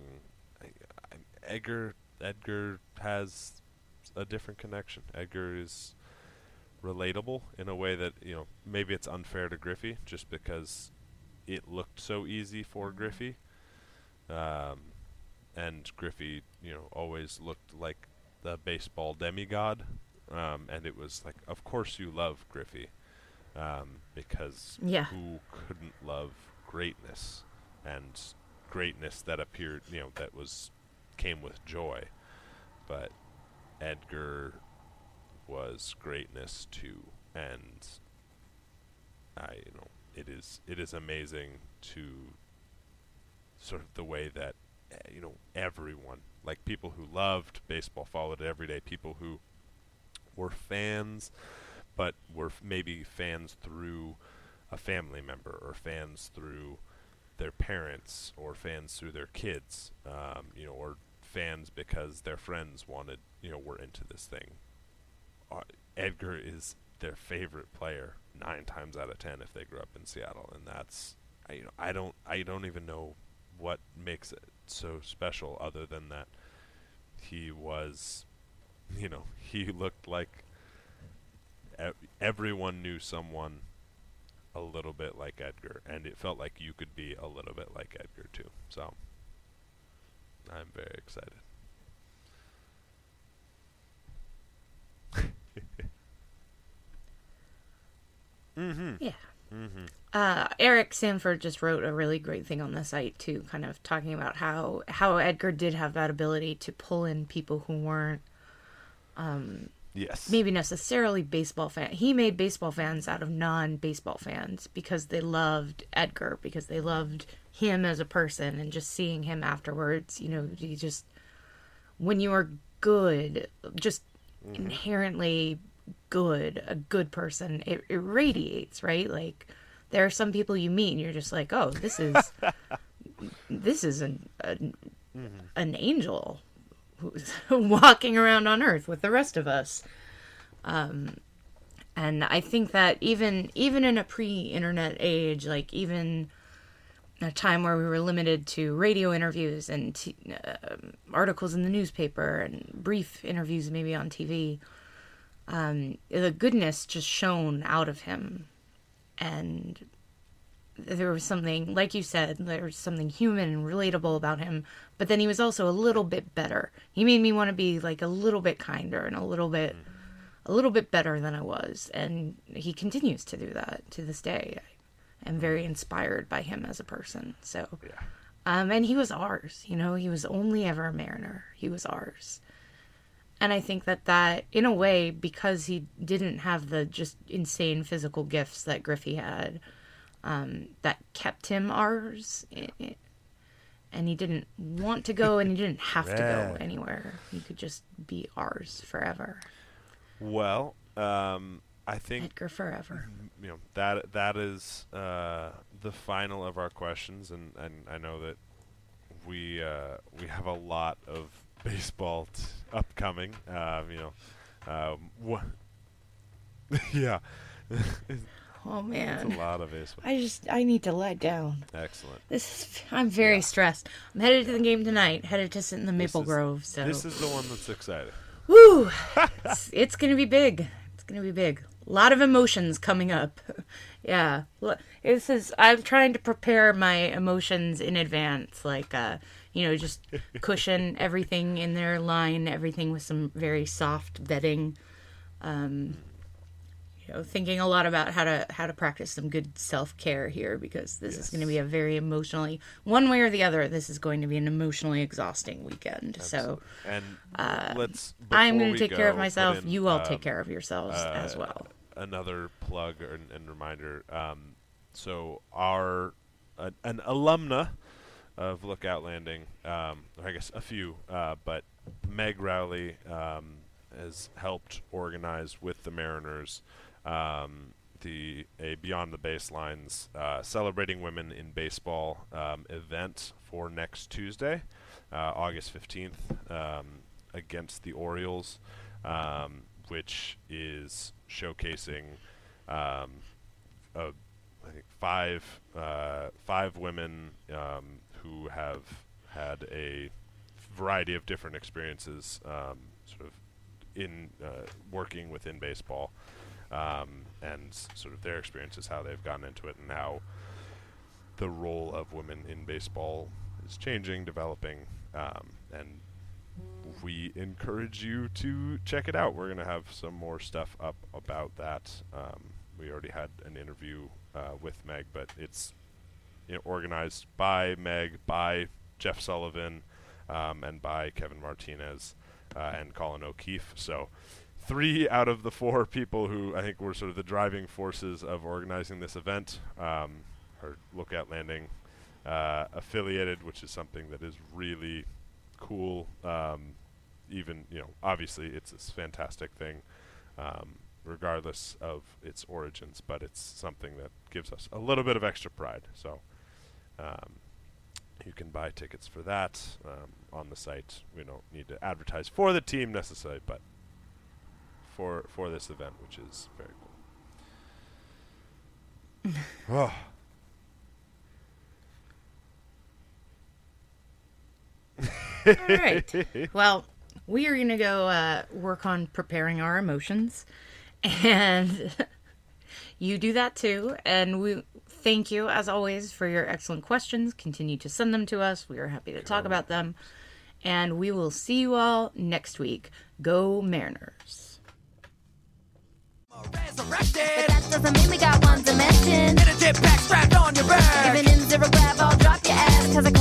I, I, Edgar Edgar has a different connection. Edgar is relatable in a way that, you know, maybe it's unfair to Griffey just because it looked so easy for Griffey, um, and Griffey, you know, always looked like the baseball demigod. Um, and it was like, of course you love Griffey, um, because yeah. who couldn't love greatness, and greatness that appeared, you know, that was came with joy. But Edgar was greatness too, and I, you know, it is it is amazing to sort of the way that uh, you know, everyone, like people who loved baseball, followed it every day, people who were fans, but were f- maybe fans through a family member, or fans through their parents, or fans through their kids, um, you know, or fans because their friends wanted, you know, were into this thing. Uh, Edgar is their favorite player nine times out of ten if they grew up in Seattle, and that's, I, you know, I don't, I don't even know what makes it so special other than that he was. You know, he looked like ev- everyone knew someone a little bit like Edgar, and it felt like you could be a little bit like Edgar too. So I'm very excited. mm-hmm. Yeah. Mm-hmm. Uh, Eric Sanford just wrote a really great thing on the site too, kind of talking about how how Edgar did have that ability to pull in people who weren't Um, Yes. Maybe necessarily baseball fan. He made baseball fans out of non-baseball fans because they loved Edgar, because they loved him as a person, and just seeing him afterwards, you know, you just, when you are good, just mm-hmm. inherently good, a good person, it, it radiates, right? Like, there are some people you meet and you're just like, oh, this is, this is an, an, mm-hmm. an angel who's walking around on earth with the rest of us. Um, and I think that even, even in a pre-internet age, like even a time where we were limited to radio interviews and t- uh, articles in the newspaper and brief interviews maybe on T V, um, the goodness just shone out of him. And there was something, like you said, there was something human and relatable about him. But then he was also a little bit better. He made me want to be like a little bit kinder and a little bit, a little bit better than I was. And he continues to do that to this day. I'm very inspired by him as a person. So, yeah. um, and he was ours. You know, he was only ever a Mariner. He was ours. And I think that that, in a way, because he didn't have the just insane physical gifts that Griffey had, um, that kept him ours. And he didn't want to go, and he didn't have to go anywhere. He could just be ours forever. Well, um, I think... Edgar forever. You know, that that is uh, the final of our questions, and, and I know that we uh, we have a lot of... baseball t- upcoming, um, you know, um, what? yeah. Oh man, it's a lot of baseball. I just I need to let down. Excellent. This is I'm very yeah. stressed. I'm headed to the game tonight. Headed to sit in the Maple is, Grove. So this is the one that's exciting. Woo! it's, it's gonna be big. It's gonna be big. A lot of emotions coming up. yeah. This is I'm trying to prepare my emotions in advance, like. Uh, You know, just cushion everything in their line, everything with some very soft bedding. Um, you know, thinking a lot about how to how to practice some good self-care here, because this yes. is going to be a very emotionally, one way or the other, this is going to be an emotionally exhausting weekend. Absolutely. So and uh, let's, I'm going to take go, care of myself. In, you all um, take care of yourselves uh, as well. Another plug or, and reminder. Um, so our, uh, an alumna, of Lookout Landing, um, or I guess a few, uh, but Meg Rowley um, has helped organize with the Mariners um, the a Beyond the Baselines uh, Celebrating Women in Baseball um, event for next Tuesday, uh, August fifteenth, um, against the Orioles, um, which is showcasing um, a, I think five uh, five women. Um, who have had a variety of different experiences um, sort of in uh, working within baseball um, and sort of their experiences, how they've gotten into it and how the role of women in baseball is changing, developing, um, and we encourage you to check it out. We're going to have some more stuff up about that. Um, we already had an interview uh, with Meg, but it's organized by Meg, by Jeff Sullivan, um, and by Kevin Martinez uh, and Colin O'Keefe. So three out of the four people who I think were sort of the driving forces of organizing this event um, are Lookout Landing uh, affiliated, which is something that is really cool. Um, even, you know, obviously it's this fantastic thing um, regardless of its origins, but it's something that gives us a little bit of extra pride. So. Um, you can buy tickets for that um, on the site. We don't need to advertise for the team necessarily, but for for this event, which is very cool. oh. All right. Well, we are going to go uh, work on preparing our emotions, and you do that too, and we. Thank you, as always, for your excellent questions. Continue to send them to us. We are happy to talk about them. And we will see you all next week. Go Mariners. Resurrected. That's for me, we got one dimension. Get a dip back strapped on your back. Giving in zero grab, I'll drop your ass.